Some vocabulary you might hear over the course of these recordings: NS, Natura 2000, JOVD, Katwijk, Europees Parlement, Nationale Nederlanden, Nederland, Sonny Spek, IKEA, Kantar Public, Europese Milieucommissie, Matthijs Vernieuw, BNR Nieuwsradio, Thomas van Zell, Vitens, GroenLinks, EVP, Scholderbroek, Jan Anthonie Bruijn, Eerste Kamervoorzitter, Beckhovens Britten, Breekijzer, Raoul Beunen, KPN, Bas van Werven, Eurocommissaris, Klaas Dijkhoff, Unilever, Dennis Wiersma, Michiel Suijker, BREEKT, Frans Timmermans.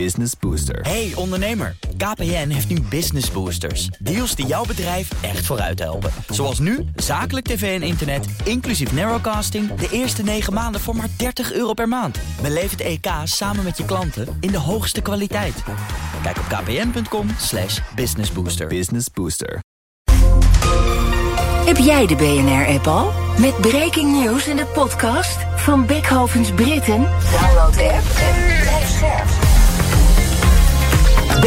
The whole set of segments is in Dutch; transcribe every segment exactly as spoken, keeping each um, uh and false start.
Business Booster. Hey ondernemer, K P N heeft nu Business Boosters. Deals die jouw bedrijf echt vooruit helpen. Zoals nu, zakelijk tv en internet, inclusief narrowcasting... de eerste negen maanden voor maar dertig euro per maand. Beleef het E K samen met je klanten in de hoogste kwaliteit. Kijk op kpn.com slash businessbooster. Business Booster. Heb jij de B N R-app al? Met breaking news in de podcast van Beckhovens Britten. Download de app en blijf scherp. B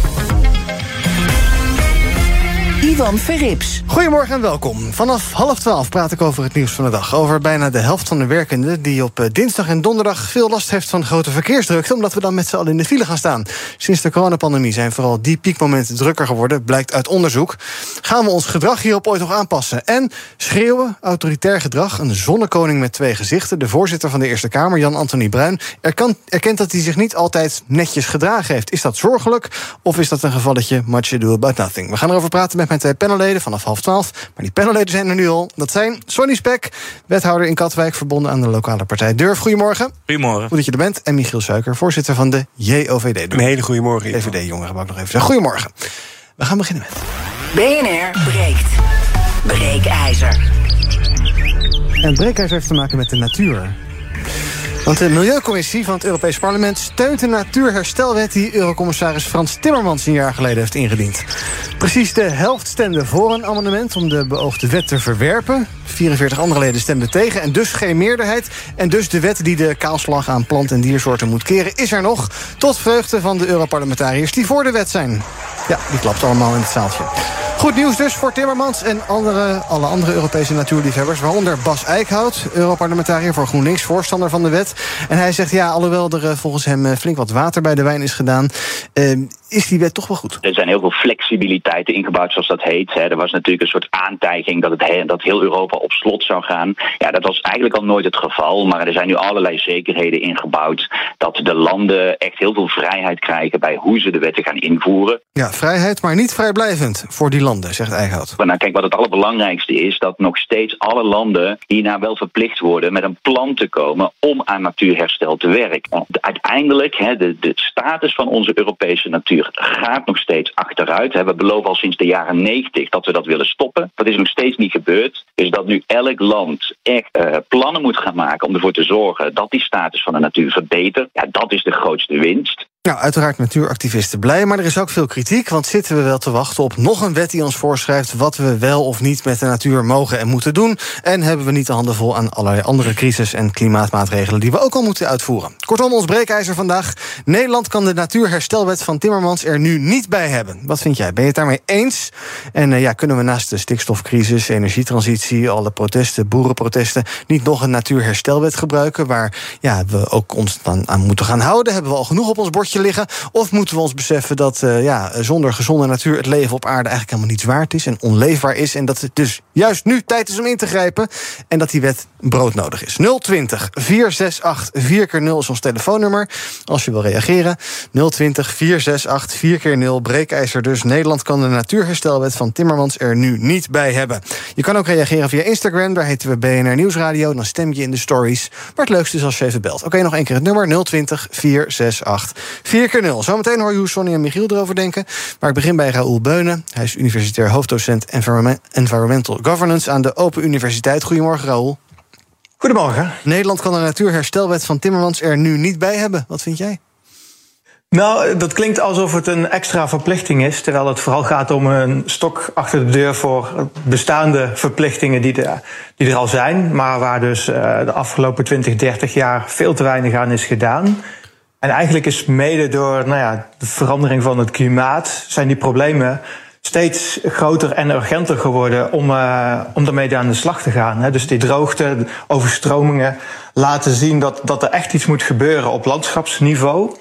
Iwan Verrips. Goedemorgen en welkom. Vanaf half twaalf praat ik over het nieuws van de dag. Over bijna de helft van de werkenden die op dinsdag en donderdag veel last heeft van grote verkeersdrukte, omdat we dan met z'n allen in de file gaan staan. Sinds de coronapandemie zijn vooral die piekmomenten drukker geworden, blijkt uit onderzoek. Gaan we ons gedrag hierop ooit nog aanpassen? En schreeuwen, autoritair gedrag, een zonnekoning met twee gezichten. De voorzitter van de Eerste Kamer, Jan Anthonie Bruijn, erkent dat hij zich niet altijd netjes gedragen heeft. Is dat zorgelijk of is dat een gevalletje much ado about nothing? We gaan erover praten met mijn twee panelleden vanaf half twaalf. Maar die panelleden zijn er nu al. Dat zijn Sonny Spek, wethouder in Katwijk... verbonden aan de lokale partij Durf. Goedemorgen. Goedemorgen. Goed dat je er bent. En Michiel Suijker, voorzitter van de J O V D. Een hele goede morgen. J V D-jongeren, wou ik nog even zeggen. Goedemorgen. We gaan beginnen met... B N R breekt. Breekijzer. En Breekijzer heeft te maken met de natuur. Want de Milieucommissie van het Europees Parlement steunt de natuurherstelwet die Eurocommissaris Frans Timmermans een jaar geleden heeft ingediend. Precies de helft stemde voor een amendement om de beoogde wet te verwerpen. vierenveertig andere leden stemden tegen en dus geen meerderheid. En dus de wet die de kaalslag aan plant- en diersoorten moet keren is er nog. Tot vreugde van de Europarlementariërs die voor de wet zijn. Ja, die klapt allemaal in het zaaltje. Goed nieuws dus voor Timmermans en andere, alle andere Europese natuurliefhebbers. Waaronder Bas Eickhout, Europarlementariër voor GroenLinks, voorstander van de wet. En hij zegt, ja, alhoewel er volgens hem flink wat water bij de wijn is gedaan... Eh, is die wet toch wel goed? Er zijn heel veel flexibiliteiten ingebouwd, zoals dat heet. Er was natuurlijk een soort aantijging dat, het, dat heel Europa op slot zou gaan. Ja, dat was eigenlijk al nooit het geval. Maar er zijn nu allerlei zekerheden ingebouwd... dat de landen echt heel veel vrijheid krijgen bij hoe ze de wetten gaan invoeren. Ja, vrijheid, maar niet vrijblijvend voor die landen, zegt Eickhout. Nou, kijk, wat het allerbelangrijkste is... dat nog steeds alle landen hierna wel verplicht worden... met een plan te komen om aan natuurherstel te werken. Uiteindelijk, hè, de, de status van onze Europese natuur... gaat nog steeds achteruit. We beloven al sinds de jaren negentig dat we dat willen stoppen. Dat is nog steeds niet gebeurd. Dus dat nu elk land echt uh, plannen moet gaan maken om ervoor te zorgen dat die status van de natuur verbetert. Ja, dat is de grootste winst. Nou, uiteraard natuuractivisten blij, maar er is ook veel kritiek... want zitten we wel te wachten op nog een wet die ons voorschrijft... wat we wel of niet met de natuur mogen en moeten doen... en hebben we niet de handen vol aan allerlei andere crisis- en klimaatmaatregelen... die we ook al moeten uitvoeren. Kortom, ons breekijzer vandaag. Nederland kan de natuurherstelwet van Timmermans er nu niet bij hebben. Wat vind jij? Ben je het daarmee eens? En uh, ja, kunnen we naast de stikstofcrisis, energietransitie... alle protesten, boerenprotesten, niet nog een natuurherstelwet gebruiken... waar ja, we ook ons dan aan moeten gaan houden? Hebben we al genoeg op ons bordje liggen? Of moeten we ons beseffen dat uh, ja, zonder gezonde natuur... het leven op aarde eigenlijk helemaal niets waard is en onleefbaar is... en dat het dus juist nu tijd is om in te grijpen... en dat die wet broodnodig is. nul twintig, vier zes acht, vier keer nul is ons telefoonnummer. Als je wil reageren, nul twintig, vier zes acht, vier keer nul. Breekijzer dus. Nederland kan de natuurherstelwet van Timmermans er nu niet bij hebben. Je kan ook reageren via Instagram, daar heten we B N R Nieuwsradio. Dan stem je in de stories. Maar het leukste is als je even belt. Oké, okay, nog één keer het nummer, nul twintig, vier zes acht, vier keer nul. Zometeen hoor je hoe Sonny en Michiel erover denken. Maar ik begin bij Raoul Beunen. Hij is universitair hoofddocent Environmental Governance aan de Open Universiteit. Goedemorgen, Raoul. Goedemorgen. Nederland kan de natuurherstelwet van Timmermans er nu niet bij hebben. Wat vind jij? Nou, dat klinkt alsof het een extra verplichting is... terwijl het vooral gaat om een stok achter de deur... voor bestaande verplichtingen die, de, die er al zijn... maar waar dus uh, de afgelopen twintig, dertig jaar veel te weinig aan is gedaan... En eigenlijk is mede door nou ja, de verandering van het klimaat... zijn die problemen steeds groter en urgenter geworden om, uh, om daarmee aan de slag te gaan. Hè. Dus die droogte, overstromingen laten zien dat, dat er echt iets moet gebeuren op landschapsniveau.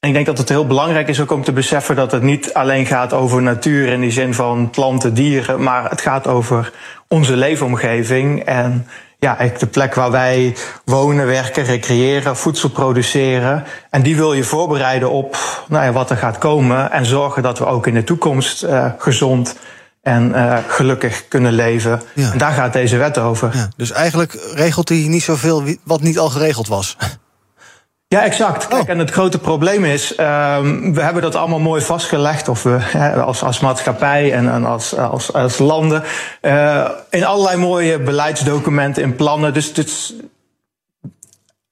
En ik denk dat het heel belangrijk is ook om te beseffen... dat het niet alleen gaat over natuur in die zin van planten, dieren... maar het gaat over onze leefomgeving en... ja, de plek waar wij wonen, werken, recreëren, voedsel produceren. En die wil je voorbereiden op nou ja, wat er gaat komen. En zorgen dat we ook in de toekomst uh, gezond en uh, gelukkig kunnen leven. Ja. En daar gaat deze wet over. Ja, dus eigenlijk regelt hij niet zoveel wat niet al geregeld was. Ja, exact. Kijk, oh. En het grote probleem is, um, we hebben dat allemaal mooi vastgelegd, of we he, als, als maatschappij en, en als, als, als landen, uh, in allerlei mooie beleidsdocumenten en plannen. Dus, dus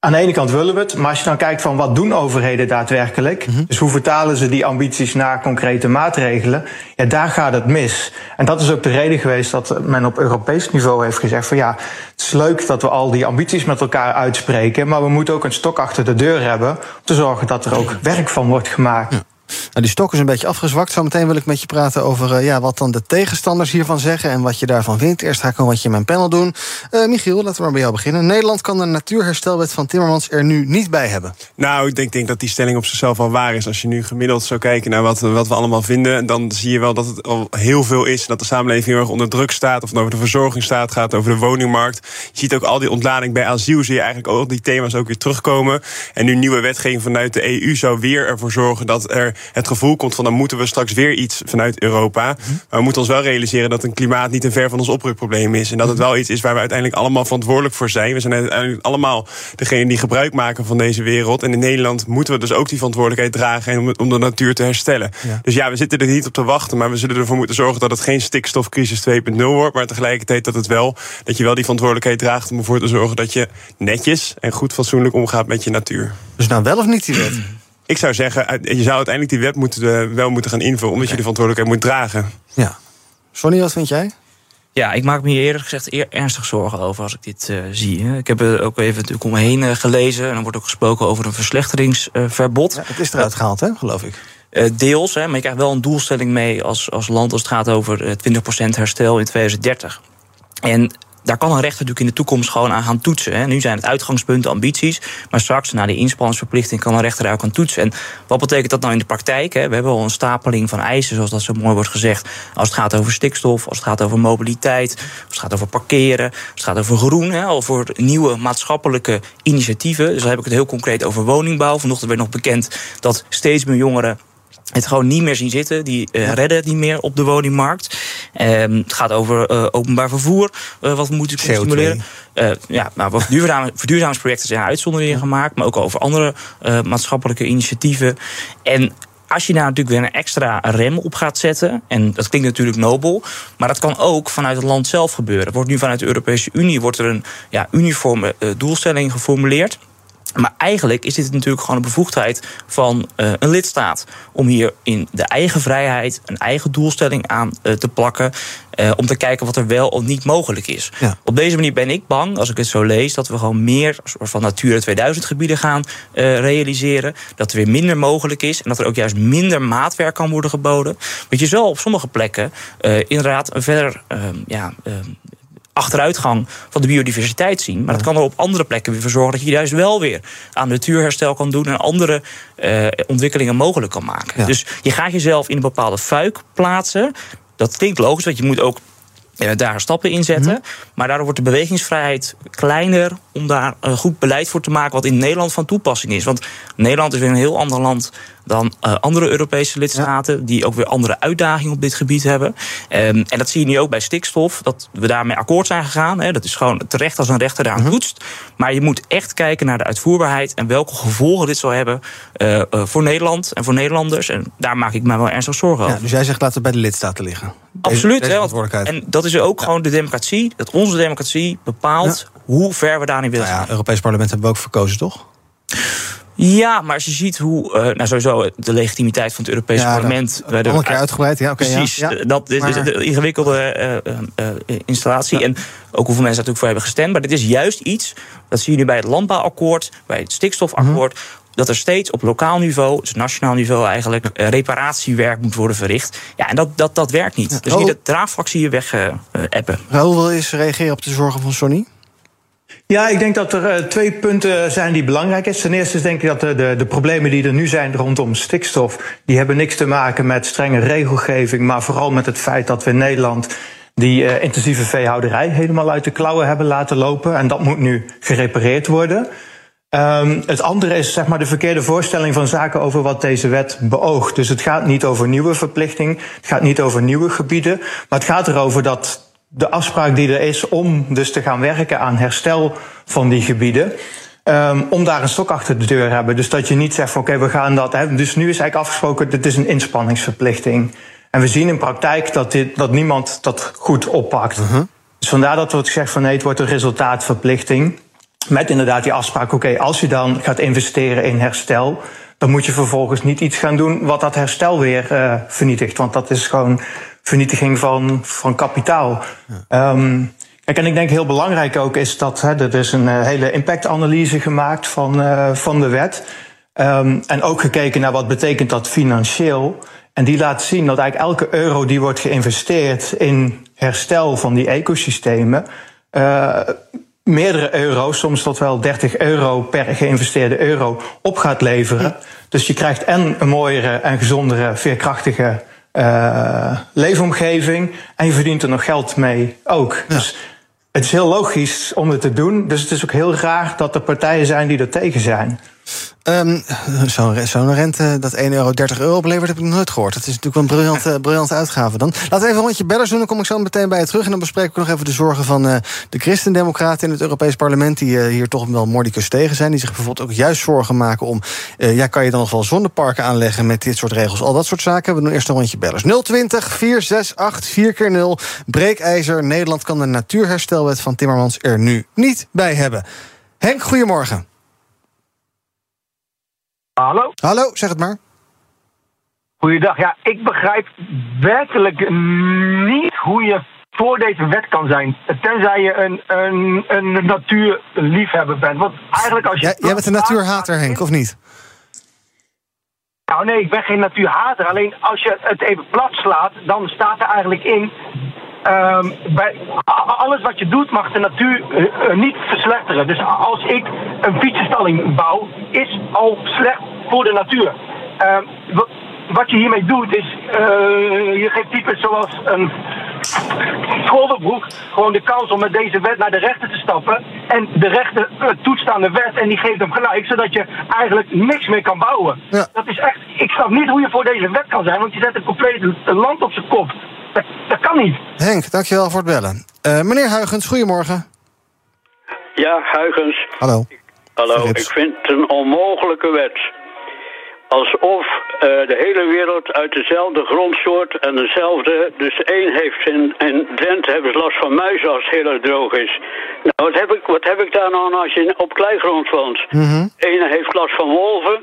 aan de ene kant willen we het, maar als je dan kijkt van wat doen overheden daadwerkelijk, mm-hmm. dus hoe vertalen ze die ambities naar concrete maatregelen, ja, daar gaat het mis. En dat is ook de reden geweest dat men op Europees niveau heeft gezegd van ja, het is leuk dat we al die ambities met elkaar uitspreken, maar we moeten ook een stok achter de deur hebben om te zorgen dat er ook werk van wordt gemaakt. Ja. Nou, die stok is een beetje afgezwakt. Zometeen wil ik met je praten over uh, ja, wat dan de tegenstanders hiervan zeggen en wat je daarvan vindt. Eerst ga ik gewoon wat je in mijn panel doen. Uh, Michiel, laten we maar bij jou beginnen. Nederland kan de natuurherstelwet van Timmermans er nu niet bij hebben. Nou, ik denk, denk dat die stelling op zichzelf al waar is. Als je nu gemiddeld zou kijken naar wat, wat we allemaal vinden, dan zie je wel dat het al heel veel is. Dat de samenleving heel erg onder druk staat. Of het over de verzorgingsstaat gaat, over de woningmarkt. Je ziet ook al die ontlading bij asiel. Zie je eigenlijk al die thema's ook weer terugkomen. En nu nieuwe wetgeving vanuit de E U zou weer ervoor zorgen dat er het gevoel komt van dan moeten we straks weer iets vanuit Europa. Maar we moeten ons wel realiseren dat een klimaat niet een ver van ons oprukprobleem is. En dat het wel iets is waar we uiteindelijk allemaal verantwoordelijk voor zijn. We zijn uiteindelijk allemaal degene die gebruik maken van deze wereld. En in Nederland moeten we dus ook die verantwoordelijkheid dragen om de natuur te herstellen. Ja. Dus ja, we zitten er niet op te wachten, maar we zullen ervoor moeten zorgen dat het geen stikstofcrisis twee punt nul wordt. Maar tegelijkertijd dat, het wel, dat je wel die verantwoordelijkheid draagt om ervoor te zorgen dat je netjes en goed fatsoenlijk omgaat met je natuur. Dus nou wel of niet die wet? Ik zou zeggen, je zou uiteindelijk die wet moeten, wel moeten gaan invullen, omdat je de verantwoordelijkheid moet dragen. Ja. Sonny, wat vind jij? Ja, ik maak me hier eerder gezegd eer, ernstig zorgen over als ik dit uh, zie. Hè. Ik heb er ook even natuurlijk omheen uh, gelezen. En er wordt ook gesproken over een verslechteringsverbod. Uh, ja, het is eruit gehaald, hè, geloof ik. Uh, deels, hè, maar je krijgt wel een doelstelling mee als, als land als het gaat over uh, twintig procent herstel in twintig dertig. En daar kan een rechter natuurlijk in de toekomst gewoon aan gaan toetsen. Hè. Nu zijn het uitgangspunten, ambities. Maar straks, na die inspanningsverplichting, kan een rechter daar ook aan toetsen. En wat betekent dat nou in de praktijk? Hè? We hebben al een stapeling van eisen, zoals dat zo mooi wordt gezegd. Als het gaat over stikstof, als het gaat over mobiliteit, als het gaat over parkeren, als het gaat over groen, hè, over nieuwe maatschappelijke initiatieven. Dus dan heb ik het heel concreet over woningbouw. Vanochtend werd nog bekend dat steeds meer jongeren het gewoon niet meer zien zitten. Die uh, redden het niet meer op de woningmarkt. Um, het gaat over uh, openbaar vervoer. Uh, wat moet ik stimuleren? Uh, ja, nou, wat duurzaam, verduurzamingsprojecten zijn uitzonderingen ja. gemaakt. Maar ook over andere uh, maatschappelijke initiatieven. En als je daar natuurlijk weer een extra rem op gaat zetten, en dat klinkt natuurlijk nobel, maar dat kan ook vanuit het land zelf gebeuren. Het wordt nu vanuit de Europese Unie wordt er een ja, uniforme uh, doelstelling geformuleerd. Maar eigenlijk is dit natuurlijk gewoon een bevoegdheid van uh, een lidstaat om hier in de eigen vrijheid een eigen doelstelling aan uh, te plakken. Uh, om te kijken wat er wel of niet mogelijk is. Ja. Op deze manier ben ik bang, als ik het zo lees, dat we gewoon meer van Natura tweeduizend gebieden gaan uh, realiseren. Dat er weer minder mogelijk is en dat er ook juist minder maatwerk kan worden geboden. Want je zal op sommige plekken uh, inderdaad een verder Uh, ja, uh, achteruitgang van de biodiversiteit zien. Maar dat kan er op andere plekken weer voor zorgen dat je juist wel weer aan natuurherstel kan doen en andere uh, ontwikkelingen mogelijk kan maken. Ja. Dus je gaat jezelf in een bepaalde fuik plaatsen. Dat klinkt logisch, want je moet ook uh, daar stappen in zetten. Mm-hmm. Maar daardoor wordt de bewegingsvrijheid kleiner om daar uh, goed beleid voor te maken wat in Nederland van toepassing is. Want Nederland is weer een heel ander land dan uh, andere Europese lidstaten, ja, die ook weer andere uitdagingen op dit gebied hebben. Um, en dat zie je nu ook bij stikstof, dat we daarmee akkoord zijn gegaan. Hè. Dat is gewoon terecht als een rechter daaraan uh-huh. toetst. Maar je moet echt kijken naar de uitvoerbaarheid en welke gevolgen dit zal hebben uh, uh, voor Nederland en voor Nederlanders. En daar maak ik mij wel ernstig zorgen ja, over. Dus jij zegt, laten we bij de lidstaten liggen. Deze, Absoluut. Deze hè, en dat is ook ja. gewoon de democratie, dat onze democratie bepaalt ja. hoe ver we daarin willen nou ja, gaan. Het Europees Parlement hebben we ook verkozen, toch? Ja, maar als je ziet hoe Uh, nou, sowieso de legitimiteit van het Europese ja, parlement. Een keer uit, uitgebreid, ja. Okay, precies, ja, ja, dat is, maar is een ingewikkelde uh, uh, uh, installatie. Ja. En ook hoeveel mensen daar natuurlijk voor hebben gestemd. Maar dit is juist iets, dat zie je nu bij het landbouwakkoord, bij het stikstofakkoord, mm-hmm. dat er steeds op lokaal niveau, dus nationaal niveau eigenlijk, uh, reparatiewerk moet worden verricht. Ja, en dat, dat, dat werkt niet. Ja, dus niet het draagvlak zie je weg uh, appen. Raoul, wil eens reageren op de zorgen van Sonny? Ja, ik denk dat er uh, twee punten zijn die belangrijk is. Ten eerste is denk ik dat de, de, de problemen die er nu zijn rondom stikstof, die hebben niks te maken met strenge regelgeving, maar vooral met het feit dat we in Nederland die uh, intensieve veehouderij helemaal uit de klauwen hebben laten lopen. En dat moet nu gerepareerd worden. Um, het andere is zeg maar de verkeerde voorstelling van zaken over wat deze wet beoogt. Dus het gaat niet over nieuwe verplichting, het gaat niet over nieuwe gebieden, maar het gaat erover dat de afspraak die er is om dus te gaan werken aan herstel van die gebieden, Um, om daar een stok achter de deur te hebben. Dus dat je niet zegt van oké, okay, we gaan dat... Hè, dus nu is eigenlijk afgesproken, dit is een inspanningsverplichting. En we zien in praktijk dat, dit, dat niemand dat goed oppakt. Uh-huh. Dus vandaar dat wordt gezegd van nee, het wordt een resultaatverplichting. Met inderdaad die afspraak, oké, okay, als je dan gaat investeren in herstel, dan moet je vervolgens niet iets gaan doen wat dat herstel weer uh, vernietigt. Want dat is gewoon vernietiging van, van kapitaal. Ja. Um, En ik denk heel belangrijk ook is dat hè, er is een hele impactanalyse gemaakt van, uh, van de wet. Um, en ook gekeken naar wat betekent dat financieel. En die laat zien dat eigenlijk elke euro die wordt geïnvesteerd in herstel van die ecosystemen, Uh, meerdere euro's, soms tot wel dertig euro per geïnvesteerde euro, op gaat leveren. Dus je krijgt en een mooiere en gezondere, veerkrachtige uh, leefomgeving. En je verdient er nog geld mee ook. Ja. Dus het is heel logisch om het te doen. Dus het is ook heel raar dat er partijen zijn die er tegen zijn. Um, zo'n, zo'n rente dat één euro dertig euro oplevert, heb ik nog nooit gehoord. Dat is natuurlijk wel een briljante, briljante uitgave dan. Laten we even een rondje bellers doen, dan kom ik zo meteen bij je terug. En dan bespreek ik nog even de zorgen van uh, de christendemocraten in het Europees Parlement, die uh, hier toch wel mordicus tegen zijn. Die zich bijvoorbeeld ook juist zorgen maken om, uh, ja, kan je dan nog wel zonneparken aanleggen met dit soort regels, al dat soort zaken. We doen eerst een rondje bellers. nul twintig, vier zes acht, vier keer nul, Breekijzer. Nederland kan de natuurherstelwet van Timmermans er nu niet bij hebben. Henk, goedemorgen. Hallo? Hallo, zeg het maar. Goeiedag. Ja, ik begrijp werkelijk niet hoe je voor deze wet kan zijn. Tenzij je een, een, een natuurliefhebber bent. Want eigenlijk als je... Ja, jij bent een natuurhater, Henk, of niet? Nou nee, ik ben geen natuurhater. Alleen als je het even plat slaat, dan staat er eigenlijk in, Um, bij alles wat je doet mag de natuur uh, uh, niet verslechteren. Dus als ik een fietsenstalling bouw, is al slecht voor de natuur. Uh, wat, wat je hiermee doet is, uh, je geeft types zoals een Scholderbroek gewoon de kans om met deze wet naar de rechter te stappen. En de rechter uh, toetst aan de wet en die geeft hem gelijk, zodat je eigenlijk niks meer kan bouwen. Ja. Dat is echt, ik snap niet hoe je voor deze wet kan zijn, want je zet een compleet land op zijn kop. Dat, dat kan niet. Henk, dankjewel voor het bellen. Uh, meneer Huygens, goedemorgen. Ja, Huygens. Hallo. Ik, hallo, Verrips. Ik vind het een onmogelijke wet. Alsof uh, de hele wereld uit dezelfde grondsoort en dezelfde... Dus één heeft in, in Drenthe hebben ze last van muizen als het heel erg droog is. Nou, wat heb ik, wat heb ik daar nou als je op kleigrond woont? Mm-hmm. Eén heeft last van wolven.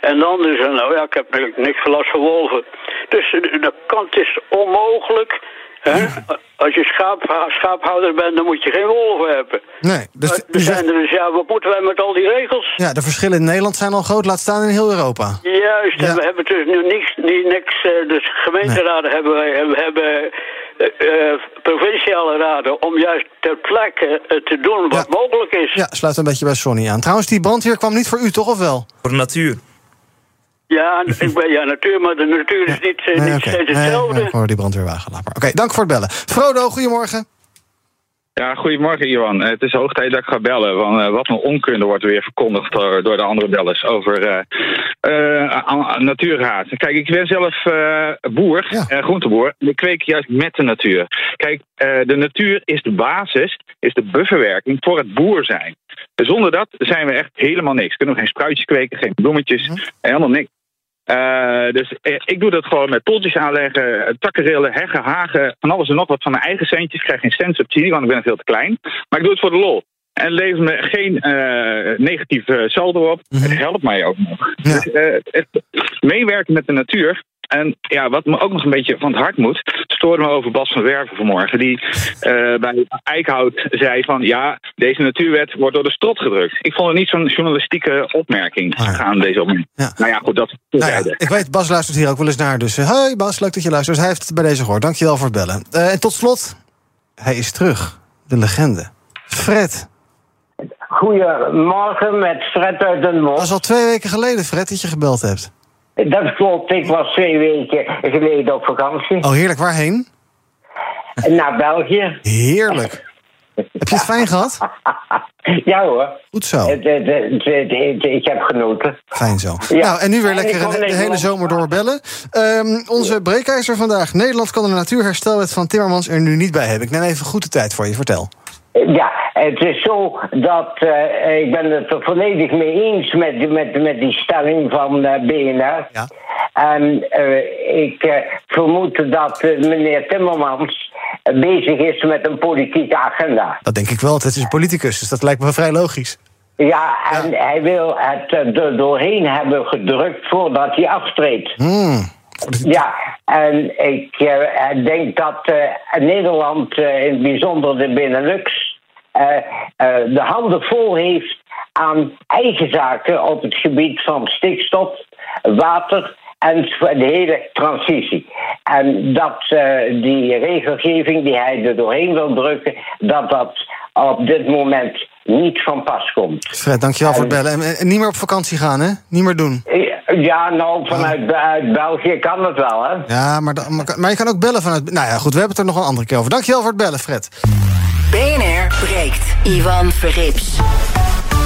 En dan is er, nou ja, ik heb natuurlijk niks gelast van wolven. Dus de kant is onmogelijk. Hè? Ja. Als je schaap, schaaphouder bent, dan moet je geen wolven hebben. Nee, dus, maar, dus, zegt... dus ja, wat moeten wij met al die regels? Ja, de verschillen in Nederland zijn al groot, laat staan in heel Europa. Juist, ja. En we hebben dus nu niks, niet, niks dus gemeenteraden nee. hebben wij, we hebben... Uh, uh, provinciale raden om juist ter plekke uh, te doen wat ja. mogelijk is. Ja, sluit een beetje bij Sonny aan. Trouwens, die brandweer kwam niet voor u, toch, of wel? Voor de natuur. Ja, ik ben, ja natuur, maar de natuur is niet, uh, nee, niet okay. steeds hetzelfde. Nee, nee, voor die brandweerwagen, laat maar. Oké, okay, dank voor het bellen. Frodo, goedemorgen. Ja, goedemorgen, Iwan. Het is hoog tijd dat ik ga bellen. Want uh, wat een onkunde wordt weer verkondigd door, door de andere bellers over uh, uh, natuurhaat. Kijk, ik ben zelf uh, boer, ja. uh, groenteboer. Ik kweek juist met de natuur. Kijk, uh, de natuur is de basis, is de bufferwerking voor het boer zijn. Zonder dat zijn we echt helemaal niks. Kunnen we geen spruitjes kweken, geen bloemetjes, hm. helemaal niks. Uh, dus ik doe dat gewoon met toltjes aanleggen, takkenrillen, heggen, hagen, van alles en nog wat van mijn eigen centjes. Ik krijg geen cent subsidie, want ik ben veel te klein. Maar ik doe het voor de lol. En lever me geen uh, negatief uh, saldo op. Mm-hmm. Het helpt mij ook nog. Ja. Dus, uh, het meewerken met de natuur. En ja, wat me ook nog een beetje van het hart moet, stoorde me over Bas van Werven vanmorgen, die uh, bij Eickhout zei van ja, deze natuurwet wordt door de strot gedrukt. Ik vond het niet zo'n journalistieke opmerking ah, ja. gaan deze opmerking. Ja. Nou ja, goed, dat nou ja, ik weet, Bas luistert hier ook wel eens naar, dus hoi Bas, leuk dat je luistert. Hij heeft het bij deze gehoord, dankjewel voor het bellen. Uh, en tot slot, hij is terug, de legende, Fred. Goedemorgen met Fred uit Den Bosch. Dat is al twee weken geleden, Fred, dat je gebeld hebt. Dat klopt, ik was twee weken geleden op vakantie. Oh, heerlijk. Waarheen? Naar België. Heerlijk. Heb je het fijn gehad? Ja hoor. Goed zo. De, de, de, de, de, ik heb genoten. Fijn zo. Ja. Nou, en nu weer lekker de, de hele zomer door bellen. Um, onze breekijzer vandaag. Nederland kan de natuurherstelwet van Timmermans er nu niet bij hebben. Ik neem even goed de tijd voor je. Vertel. Ja, het is zo dat uh, ik ben het er volledig mee eens met, met, met die stelling van uh, B N R. Ja. En uh, ik uh, vermoed dat uh, meneer Timmermans uh, bezig is met een politieke agenda. Dat denk ik wel, het is een politicus, dus dat lijkt me vrij logisch. Ja, en ja. hij wil het er uh, doorheen hebben gedrukt voordat hij aftreedt. Hmm. Ja, en ik uh, denk dat uh, Nederland, uh, in het bijzonder de Benelux, uh, uh, de handen vol heeft aan eigen zaken op het gebied van stikstof, water en de hele transitie. En dat uh, die regelgeving die hij er doorheen wil drukken, dat dat op dit moment niet van pas komt. Fred, dankjewel en, voor het bellen. En niet meer op vakantie gaan, hè? Niet meer doen. Ja, nou, vanuit uit België kan dat wel, hè? Ja, maar, maar je kan ook bellen vanuit... Nou ja, goed, we hebben het er nog een andere keer over. Dankjewel voor het bellen, Fred. B N R breekt. Iwan Verrips.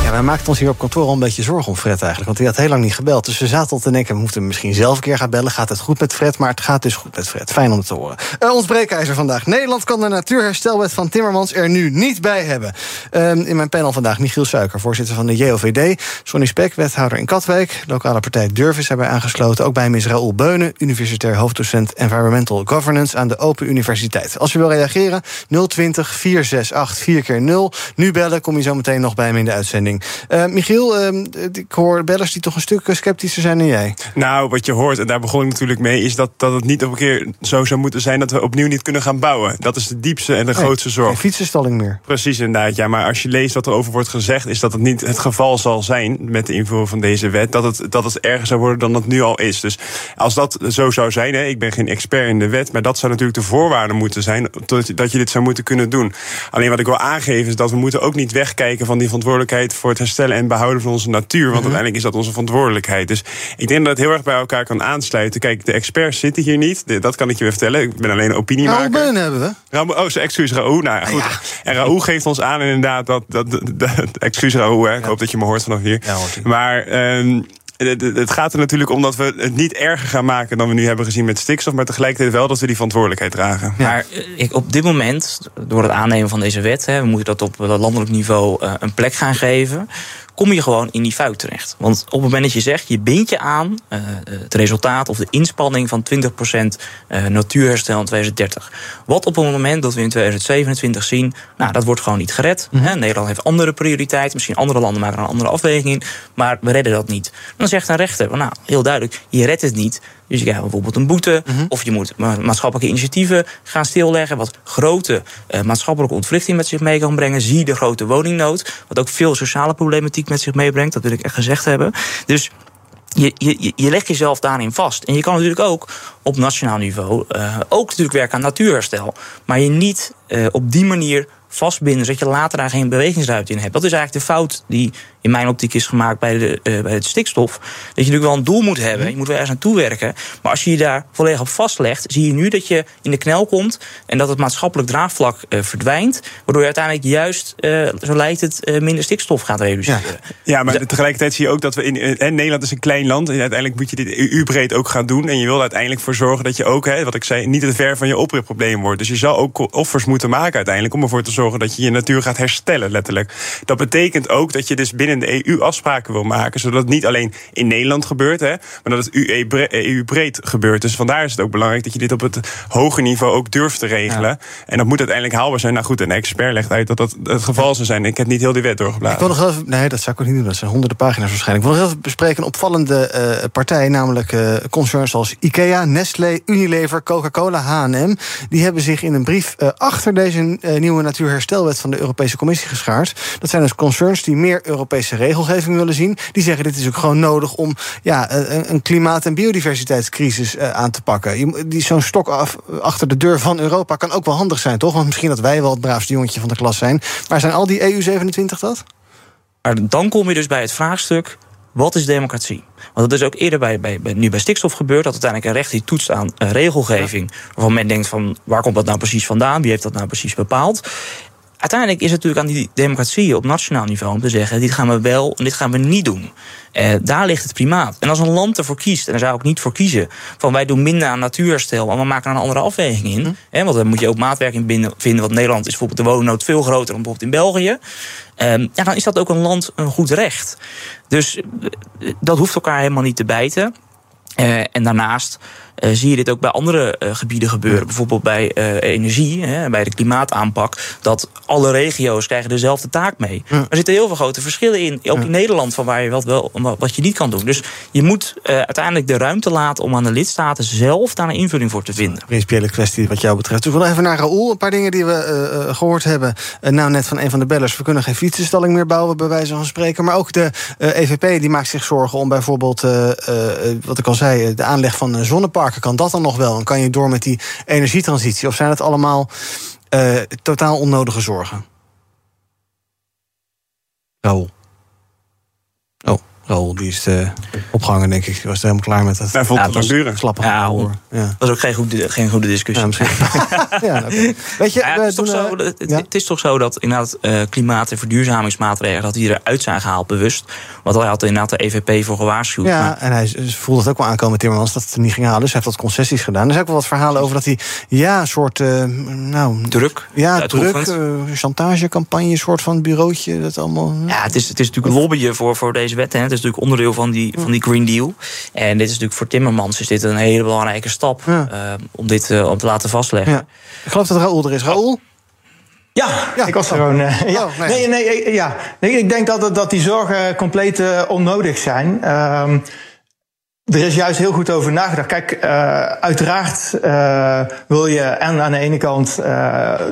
Ja, wij maakten ons hier op kantoor al een beetje zorgen om Fred eigenlijk. Want hij had heel lang niet gebeld. Dus we zaten al te denken, we moeten misschien zelf een keer gaan bellen. Gaat het goed met Fred? Maar het gaat dus goed met Fred. Fijn om het te horen. Uh, ons breekijzer vandaag. Nederland kan de natuurherstelwet van Timmermans er nu niet bij hebben. Uh, in mijn panel vandaag Michiel Suijker, voorzitter van de J O V D. Sonny Spek, wethouder in Katwijk. Lokale partij Durf is daarbij aangesloten. Ook bij hem is Raoul Beunen, universitair hoofddocent Environmental Governance aan de Open Universiteit. Als u wil reageren, nul twintig, vier zes acht, vier keer nul. Nu bellen, kom je zo meteen nog bij hem in de uitzending. Uh, Michiel, uh, ik hoor bellers die toch een stuk sceptischer zijn dan jij. Nou, wat je hoort, en daar begon ik natuurlijk mee, is dat, dat het niet op een keer zo zou moeten zijn dat we opnieuw niet kunnen gaan bouwen. Dat is de diepste en de nee, grootste zorg. Geen fietsenstalling meer. Precies, inderdaad. Ja, maar als je leest wat er over wordt gezegd, is dat het niet het geval zal zijn met de invoering van deze wet, dat het, dat het erger zou worden dan het nu al is. Dus als dat zo zou zijn, hè, ik ben geen expert in de wet, maar dat zou natuurlijk de voorwaarde moeten zijn dat je dit zou moeten kunnen doen. Alleen wat ik wil aangeven is dat we moeten ook niet wegkijken van die verantwoordelijkheid voor het herstellen en behouden van onze natuur. Want uiteindelijk is dat onze verantwoordelijkheid. Dus ik denk dat het heel erg bij elkaar kan aansluiten. Kijk, de experts zitten hier niet. De, dat kan ik je weer vertellen. Ik ben alleen een opiniemaker. Raoul Beunen hebben we. Raoul, oh, excuus Raoul. Nou, goed. Ah, ja. En Raoul geeft ons aan inderdaad dat... dat, dat, dat excuus Raoul, hè. Ik ja. hoop dat je me hoort vanaf hier. Ja, hoort maar... Um, Het gaat er natuurlijk om dat we het niet erger gaan maken dan we nu hebben gezien met stikstof, maar tegelijkertijd wel dat we die verantwoordelijkheid dragen. Ja. Maar op dit moment, door het aannemen van deze wet, we moeten dat op landelijk niveau een plek gaan geven, kom je gewoon in die fout terecht. Want op het moment dat je zegt, je bindt je aan uh, het resultaat of de inspanning van twintig procent natuurherstel in twintig dertig. Wat op het moment dat we in twintig zevenentwintig zien, nou, dat wordt gewoon niet gered. Mm-hmm. Hè? Nederland heeft andere prioriteiten, misschien andere landen maken er een andere afweging in, maar we redden dat niet. Dan zegt een rechter, nou, heel duidelijk, je redt het niet. Dus je krijgt bijvoorbeeld een boete, mm-hmm. of je moet maatschappelijke initiatieven gaan stilleggen, wat grote uh, maatschappelijke ontwrichting met zich mee kan brengen. Zie de grote woningnood, wat ook veel sociale problematiek met zich meebrengt. Dat wil ik echt gezegd hebben. Dus je, je, je legt jezelf daarin vast. En je kan natuurlijk ook op nationaal niveau uh, ook natuurlijk werken aan natuurherstel. Maar je niet uh, op die manier vastbinden, zodat je later daar geen bewegingsruimte in hebt. Dat is eigenlijk de fout die in mijn optiek is gemaakt bij, de, uh, bij het stikstof. Dat je natuurlijk wel een doel moet hebben, je moet wel ergens naartoe werken. Maar als je je daar volledig op vastlegt, zie je nu dat je in de knel komt en dat het maatschappelijk draagvlak uh, verdwijnt, waardoor je uiteindelijk juist, uh, zo lijkt het, uh, minder stikstof gaat reduceren. Ja, ja, maar tegelijkertijd zie je ook dat we in, in Nederland is een klein land en uiteindelijk moet je dit E U-breed ook gaan doen en je wil er uiteindelijk voor zorgen dat je ook, hè, wat ik zei, niet te ver van je opripprobleem wordt. Dus je zal ook offers moeten maken uiteindelijk om ervoor te zorgen dat je je natuur gaat herstellen, letterlijk. Dat betekent ook dat je dus binnen de E U afspraken wil maken, zodat het niet alleen in Nederland gebeurt, hè, maar dat het E U-breed gebeurt. Dus vandaar is het ook belangrijk dat je dit op het hoge niveau ook durft te regelen. Ja. En dat moet uiteindelijk haalbaar zijn. Nou goed, een expert legt uit dat dat het geval zou zijn. Ik heb niet heel die wet doorgeblazen. Ik wil nog even, nee, dat zou ik ook niet doen. Dat zijn honderden pagina's waarschijnlijk. Ik wil nog even bespreken een opvallende uh, partij, namelijk uh, concerns als IKEA, Nestlé, Unilever, Coca-Cola, H en M. Die hebben zich in een brief uh, achter deze uh, nieuwe natuur herstelwet van de Europese Commissie geschaard. Dat zijn dus concerns die meer Europese regelgeving willen zien. Die zeggen, dit is ook gewoon nodig om ja, een klimaat- en biodiversiteitscrisis aan te pakken. Zo'n stok af, achter de deur van Europa kan ook wel handig zijn, toch? Want misschien dat wij wel het braafste jongetje van de klas zijn. Maar zijn al die E U zevenentwintig dat? Dan kom je dus bij het vraagstuk, wat is democratie? Want dat is ook eerder bij, bij, bij, nu bij stikstof gebeurd, dat uiteindelijk een rechter die toetst aan uh, regelgeving, waarvan men denkt van waar komt dat nou precies vandaan, wie heeft dat nou precies bepaald. uiteindelijk is het natuurlijk aan die democratieën op nationaal niveau om te zeggen, dit gaan we wel en dit gaan we niet doen. Eh, daar ligt het primaat. En als een land ervoor kiest, en daar zou ik niet voor kiezen, van wij doen minder aan natuurherstel en we maken er een andere afweging in. Mm. Eh, want dan moet je ook maatwerk in binden, vinden, want Nederland is bijvoorbeeld de woonnood veel groter dan bijvoorbeeld in België. Eh, ja, dan is dat ook een land een goed recht. Dus dat hoeft elkaar helemaal niet te bijten. Uh, en daarnaast uh, zie je dit ook bij andere uh, gebieden gebeuren. Bijvoorbeeld bij uh, energie, hè, bij de klimaataanpak. Dat alle regio's krijgen dezelfde taak mee. Ja. Er zitten heel veel grote verschillen in. Ook in ja. Nederland van waar je wat, wel, wat je niet kan doen. Dus je moet uh, uiteindelijk de ruimte laten om aan de lidstaten zelf daar een invulling voor te vinden. Een principiële kwestie wat jou betreft. Dus we willen even naar Raoul. Een paar dingen die we uh, gehoord hebben. Uh, nou net van een van de bellers. We kunnen geen fietsenstalling meer bouwen bij wijze van spreken. Maar ook de uh, E V P die maakt zich zorgen om bijvoorbeeld uh, uh, wat ik al zei. De aanleg van zonneparken, kan dat dan nog wel? En kan je door met die energietransitie? Of zijn het allemaal uh, totaal onnodige zorgen? Raoul. Oh, Raoul, die is uh, opgehangen, denk ik. Die was er helemaal klaar met dat. Hij vond het lang duren. Slappe ja, hoor. Ja. Dat was ook geen goede, geen goede discussie. Het is toch zo dat inderdaad uh, klimaat- en verduurzamingsmaatregelen, dat die eruit zijn gehaald, bewust. Want hij had inderdaad de E V P voor gewaarschuwd. Ja, maar en hij voelde het ook wel aankomen, Timmermans, dat het niet ging halen. Dus hij heeft wat concessies gedaan. Er zijn ook wel wat verhalen over dat hij, ja, een soort Uh, nou, druk. Ja, druk. Uh, chantagecampagne, een soort van bureautje. Dat allemaal. Ja, het is, het is natuurlijk lobbyen voor, voor deze wet, hè. Het is natuurlijk onderdeel van die, van die Green Deal. En dit is natuurlijk voor Timmermans is dit een hele belangrijke stap ja. uh, om dit uh, om te laten vastleggen. Ja. Ik geloof dat Raoul er is. Raoul? Ja, ja, ik was gewoon. Uh, ja. oh, nee. Nee, nee, ja. nee, ik denk dat, dat die zorgen compleet uh, onnodig zijn. Uh, er is juist heel goed over nagedacht. Kijk, uh, uiteraard uh, wil je en aan de ene kant uh,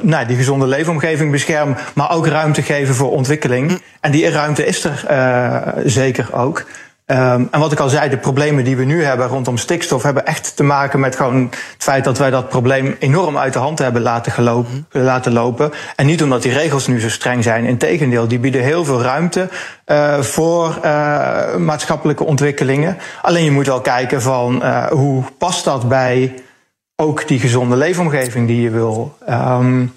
nou, die gezonde leefomgeving beschermen, maar ook ruimte geven voor ontwikkeling. En die ruimte is er uh, zeker ook. Um, en wat ik al zei, de problemen die we nu hebben rondom stikstof hebben echt te maken met gewoon het feit dat wij dat probleem enorm uit de hand hebben laten, gelopen, laten lopen. En niet omdat die regels nu zo streng zijn. Integendeel, die bieden heel veel ruimte uh, voor uh, maatschappelijke ontwikkelingen. Alleen je moet wel kijken van uh, hoe past dat bij ook die gezonde leefomgeving die je wil. Um,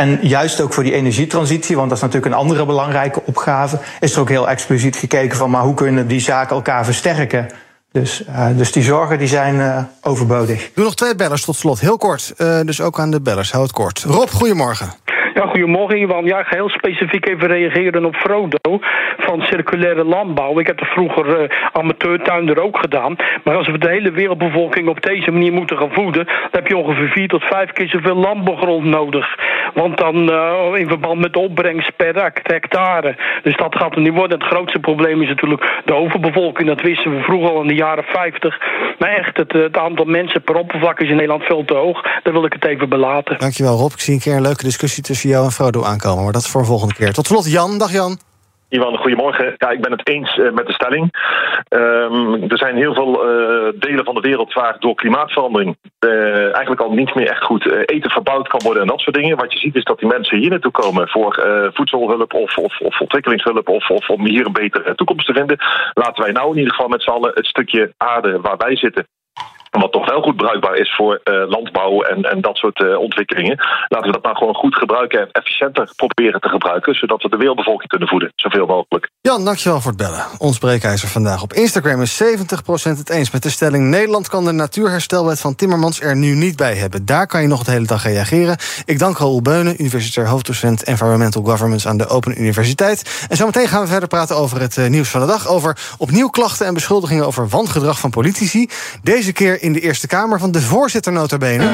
En juist ook voor die energietransitie, want dat is natuurlijk een andere belangrijke opgave, is er ook heel expliciet gekeken van, maar hoe kunnen die zaken elkaar versterken? Dus, uh, dus die zorgen die zijn uh, overbodig. Doe nog twee bellers tot slot, heel kort. Uh, dus ook aan de bellers, hou het kort. Rob, goedemorgen. Ja, goedemorgen Iwan. Ja, ik ga heel specifiek even reageren op Frodo van circulaire landbouw. Ik heb de vroeger uh, amateurtuinder ook gedaan. Maar als we de hele wereldbevolking op deze manier moeten gaan voeden, dan heb je ongeveer vier tot vijf keer zoveel landbouwgrond nodig. Want dan uh, in verband met de opbrengst per hectare. Dus dat gaat er niet worden. Het grootste probleem is natuurlijk de overbevolking. Dat wisten we vroeger al in de jaren vijftig. Maar echt, het, het aantal mensen per oppervlak is in Nederland veel te hoog. Daar wil ik het even belaten. Dankjewel Rob. Ik zie een keer een leuke discussie tussen jou en Frodo aankomen, maar dat is voor de volgende keer. Tot slot Jan, dag Jan. Iwan, goedemorgen. Ja, ik ben het eens uh, met de stelling. Um, er zijn heel veel uh, delen van de wereld waar door klimaatverandering uh, eigenlijk al niet meer echt goed uh, eten verbouwd kan worden en dat soort dingen. Wat je ziet is dat die mensen hier naartoe komen voor uh, voedselhulp of, of, of ontwikkelingshulp of, of om hier een betere toekomst te vinden. Laten wij nou in ieder geval met z'n allen het stukje aarde waar wij zitten, wat toch wel goed bruikbaar is voor uh, landbouw en, en dat soort uh, ontwikkelingen. Laten we dat nou gewoon goed gebruiken en efficiënter proberen te gebruiken, zodat we de wereldbevolking kunnen voeden, zoveel mogelijk. Jan, dankjewel voor het bellen. Ons breekijzer vandaag op Instagram is zeventig procent het eens met de stelling Nederland kan de natuurherstelwet van Timmermans er nu niet bij hebben. Daar kan je nog de hele dag reageren. Ik dank Raoul Beunen, universitair hoofddocent Environmental Governance aan de Open Universiteit. En zometeen gaan we verder praten over het uh, nieuws van de dag, over opnieuw klachten en beschuldigingen over wangedrag van politici. Deze keer in de Eerste Kamer van de voorzitter nota bene. En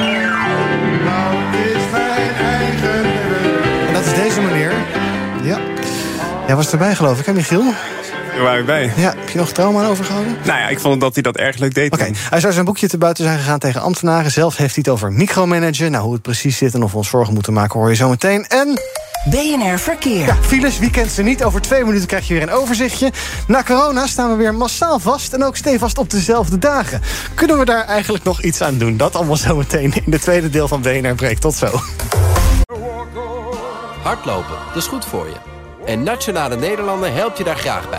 dat is deze meneer. Ja. Jij was erbij geloof ik, hè Michiel? Daar waren we bij. Ja, heb je nog trauma aan overgehouden? Nou ja, ik vond dat hij dat erg leuk deed. Oké, okay. Hij zou zijn boekje te buiten zijn gegaan tegen ambtenaren. Zelf heeft hij het over micromanagen. Nou, hoe het precies zit en of we ons zorgen moeten maken, hoor je zo meteen. En B N R Verkeer. Ja, files, wie kent ze niet? Over twee minuten krijg je weer een overzichtje. Na corona staan we weer massaal vast en ook stevast op dezelfde dagen. Kunnen we daar eigenlijk nog iets aan doen? Dat allemaal zo meteen in de tweede deel van B N R Breekt. Tot zo. Hardlopen, dat is goed voor je. En Nationale Nederlanden helpt je daar graag bij.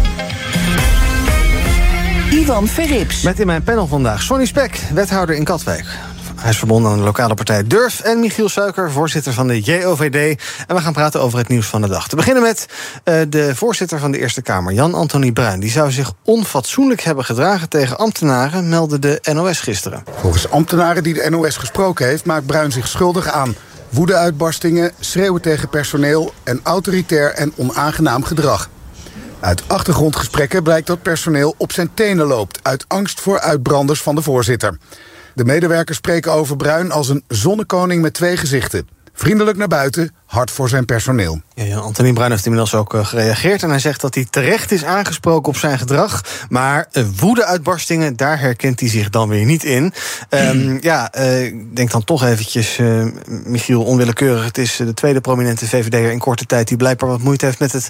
Iwan Verrips. Met in mijn panel vandaag Sonny Spek, wethouder in Katwijk. Hij is verbonden aan de lokale partij Durf. En Michiel Suijker, voorzitter van de J O V D. En we gaan praten over het nieuws van de dag. Te beginnen met uh, de voorzitter van de Eerste Kamer, Jan Anthonie Bruijn. Die zou zich onfatsoenlijk hebben gedragen tegen ambtenaren, meldde de N O S gisteren. Volgens ambtenaren die de N O S gesproken heeft, maakt Bruijn zich schuldig aan woedeuitbarstingen, schreeuwen tegen personeel en autoritair en onaangenaam gedrag. Uit achtergrondgesprekken blijkt dat personeel op zijn tenen loopt... uit angst voor uitbranders van de voorzitter. De medewerkers spreken over Bruijn als een zonnekoning met twee gezichten. Vriendelijk naar buiten, hard voor zijn personeel. Ja, ja, Anthonie Bruijn heeft inmiddels ook uh, gereageerd... en hij zegt dat hij terecht is aangesproken op zijn gedrag... maar uh, woedeuitbarstingen, daar herkent hij zich dan weer niet in. Um, mm. Ja, uh, ik denk dan toch eventjes, uh, Michiel, onwillekeurig... het is uh, de tweede prominente V V D'er in korte tijd... die blijkbaar wat moeite heeft met het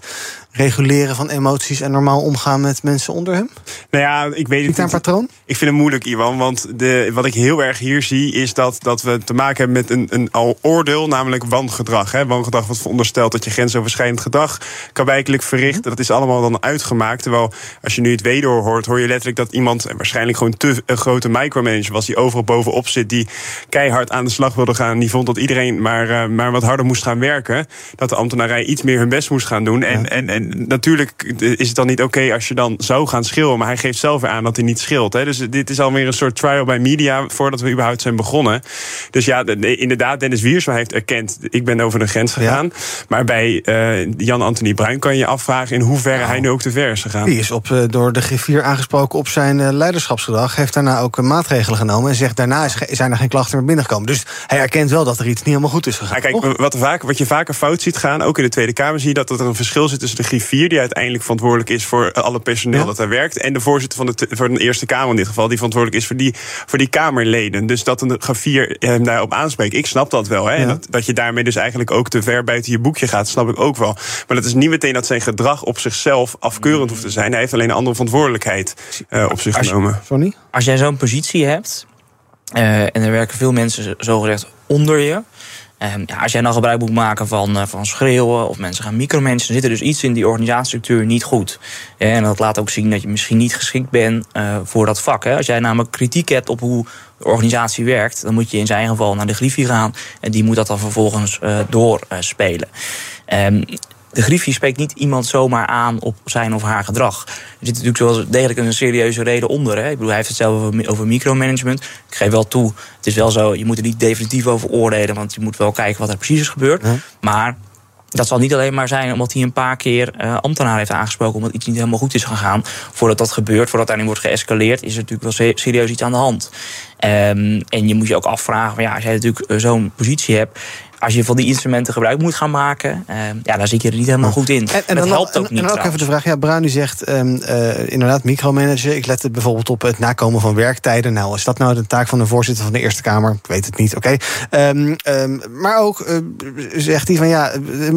reguleren van emoties... en normaal omgaan met mensen onder hem. Nou ja, ik weet het niet. Een patroon? Ik vind het moeilijk, Iwan, want de, wat ik heel erg hier zie... is dat, dat we te maken hebben met een, een al oordeel, namelijk wangedrag... Hè. Woongedrag wat veronderstelt dat je grensoverschrijdend gedrag kan wijkelijk verrichten. Dat is allemaal dan uitgemaakt. Terwijl als je nu het wederhoor hoort, hoor je letterlijk dat iemand... en waarschijnlijk gewoon te een grote micromanager was... die overal bovenop zit, die keihard aan de slag wilde gaan... en die vond dat iedereen maar, uh, maar wat harder moest gaan werken. Dat de ambtenarij iets meer hun best moest gaan doen. En, ja. en, en natuurlijk is het dan niet oké okay als je dan zou gaan schillen... maar hij geeft zelf weer aan dat hij niet schilt. Hè. Dus dit is alweer een soort trial by media... voordat we überhaupt zijn begonnen. Dus ja, inderdaad, Dennis Wiersma heeft erkend... ik ben over de grens gegaan. Ja. Maar bij uh, Jan Anthonie Bruijn kan je afvragen... in hoeverre oh. hij nu ook te ver is gegaan. Die is op, uh, door de griffier aangesproken op zijn uh, leiderschapsgedrag... heeft daarna ook uh, maatregelen genomen... en zegt daarna is ge- zijn er geen klachten meer binnengekomen. Dus hij erkent wel dat er iets niet helemaal goed is gegaan. Ja, kijk, wat, vaak, wat je vaker fout ziet gaan, ook in de Tweede Kamer... zie je dat er een verschil zit tussen de griffier... die uiteindelijk verantwoordelijk is voor alle personeel ja. dat daar werkt... en de voorzitter van de, t- van de Eerste Kamer in dit geval... die verantwoordelijk is voor die, voor die Kamerleden. Dus dat een griffier hem daarop aanspreekt. Ik snap dat wel, hè? Ja. Dat, dat je daarmee dus eigenlijk ook te ver buiten je boekje gaat, snap ik ook wel. Maar dat is niet meteen dat zijn gedrag op zichzelf afkeurend hoeft te zijn. Hij heeft alleen een andere verantwoordelijkheid uh, op zich als, genomen. Sorry? Als jij zo'n positie hebt, uh, en er werken veel mensen zogezegd onder je... Um, ja, als jij nou gebruik moet maken van, uh, van schreeuwen of mensen gaan micromanagen... dan zit er dus iets in die organisatiestructuur niet goed. En dat laat ook zien dat je misschien niet geschikt bent uh, voor dat vak. Hè. Als jij namelijk kritiek hebt op hoe de organisatie werkt... dan moet je in zijn geval naar de griffie gaan... en die moet dat dan vervolgens uh, doorspelen. Uh, um, de griffie spreekt niet iemand zomaar aan op zijn of haar gedrag. Er zit natuurlijk wel degelijk een serieuze reden onder. Hè. Ik bedoel, hij heeft het zelf over micromanagement. Ik geef wel toe, het is wel zo, je moet er niet definitief over oordelen... want je moet wel kijken wat er precies is gebeurd. Nee. Maar dat zal niet alleen maar zijn omdat hij een paar keer uh, ambtenaar heeft aangesproken... omdat iets niet helemaal goed is gegaan. Voordat dat gebeurt, voordat daarin wordt geëscaleerd... is er natuurlijk wel serieus iets aan de hand. Um, en je moet je ook afvragen, maar ja, als jij natuurlijk uh, zo'n positie hebt... als je van die instrumenten gebruik moet gaan maken... Uh, ja, daar zit je er niet helemaal goed in. En, en dat helpt ook en, niet. En dan ook even de vraag, ja, Bruijn zegt... Um, uh, inderdaad, micromanagen. Ik let bijvoorbeeld op het nakomen van werktijden. Nou, is dat nou de taak van de voorzitter van de Eerste Kamer? Ik weet het niet, oké. Okay. Um, um, maar ook uh, zegt hij van, ja...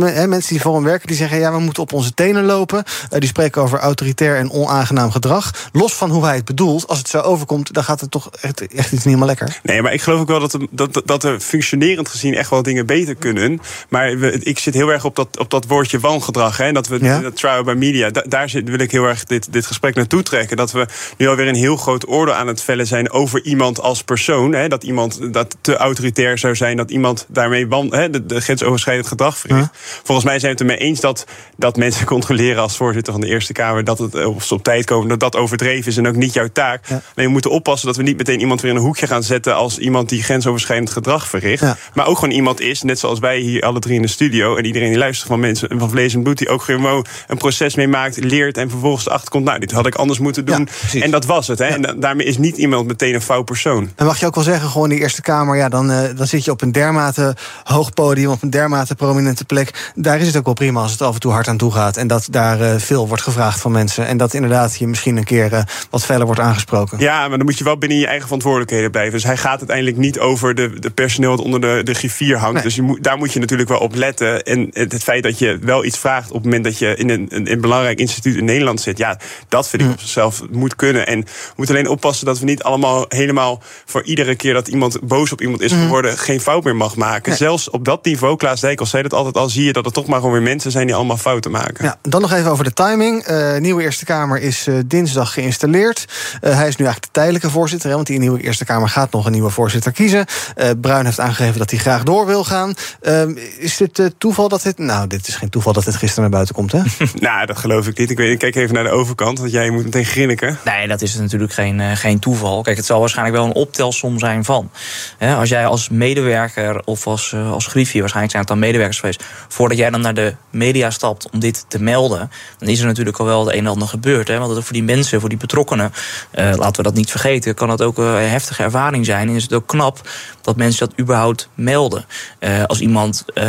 He, mensen die voor hem werken, die zeggen... ja, we moeten op onze tenen lopen. Uh, die spreken over autoritair en onaangenaam gedrag. Los van hoe hij het bedoelt, als het zo overkomt... dan gaat het toch echt, echt iets niet helemaal lekker. Nee, maar ik geloof ook wel dat, dat, dat er functionerend gezien... echt wel dingen beter kunnen. Maar we, ik zit heel erg op dat, op dat woordje wangedrag. Hè, dat we ja. dat trial by media, da, daar zit, wil ik heel erg dit, dit gesprek naartoe trekken. Dat we nu alweer een heel groot oordeel aan het vellen zijn over iemand als persoon. Hè, dat iemand dat te autoritair zou zijn. Dat iemand daarmee wan, hè, de, de grensoverschrijdend gedrag verricht. Ja. Volgens mij zijn we het ermee eens dat, dat mensen controleren als voorzitter van de Eerste Kamer. Dat het op, op tijd komen. Dat dat overdreven is en ook niet jouw taak. Ja. Nee, we moeten oppassen dat we niet meteen iemand weer in een hoekje gaan zetten als iemand die grensoverschrijdend gedrag verricht. Ja. Maar ook gewoon iemand is mensen, net zoals wij hier alle drie in de studio... en iedereen die luistert van mensen van vlees en bloed... die ook gewoon een proces mee maakt, leert en vervolgens erachter komt... nou, dit had ik anders moeten doen. Ja, en dat was het. Hè? Ja. En da- daarmee is niet iemand meteen een fout persoon. En mag je ook wel zeggen, gewoon in de Eerste Kamer... ja, dan, uh, dan zit je op een dermate hoog podium, op een dermate prominente plek. Daar is het ook wel prima als het af en toe hard aan toe gaat... en dat daar uh, veel wordt gevraagd van mensen... en dat inderdaad je misschien een keer uh, wat feller wordt aangesproken. Ja, maar dan moet je wel binnen je eigen verantwoordelijkheden blijven. Dus hij gaat uiteindelijk niet over de, de personeel dat onder de, de griffier hangt. Nee. Dus je moet, daar moet je natuurlijk wel op letten. En het, het feit dat je wel iets vraagt op het moment dat je in een, een, een belangrijk instituut in Nederland zit... ja, dat vind ik op zichzelf moet kunnen. En we moeten alleen oppassen dat we niet allemaal helemaal... voor iedere keer dat iemand boos op iemand is geworden... Mm. geen fout meer mag maken. Nee. Zelfs op dat niveau, Klaas Dijkels zei dat altijd al... zie je dat er toch maar gewoon weer mensen zijn die allemaal fouten maken. Ja, dan nog even over de timing. Uh, nieuwe Eerste Kamer is uh, dinsdag geïnstalleerd. Uh, hij is nu eigenlijk de tijdelijke voorzitter... Hè, want die nieuwe Eerste Kamer gaat nog een nieuwe voorzitter kiezen. Uh, Bruijn heeft aangegeven dat hij graag door wil gaan. Uh, is dit uh, toeval dat dit... Nou, dit is geen toeval dat dit gisteren naar buiten komt, hè? Nou, dat geloof ik niet. Ik, weet, ik kijk even naar de overkant, want jij moet meteen grinniken. Nee, dat is natuurlijk geen, uh, geen toeval. Kijk, het zal waarschijnlijk wel een optelsom zijn van. He, als jij als medewerker of als, uh, als griffie, waarschijnlijk zijn het dan medewerkers geweest... voordat jij dan naar de media stapt om dit te melden... dan is er natuurlijk al wel de een en ander gebeurd. Hè? Want dat ook voor die mensen, voor die betrokkenen, uh, laten we dat niet vergeten... kan dat ook een heftige ervaring zijn. En is het ook knap dat mensen dat überhaupt melden. Uh, als iemand... Uh,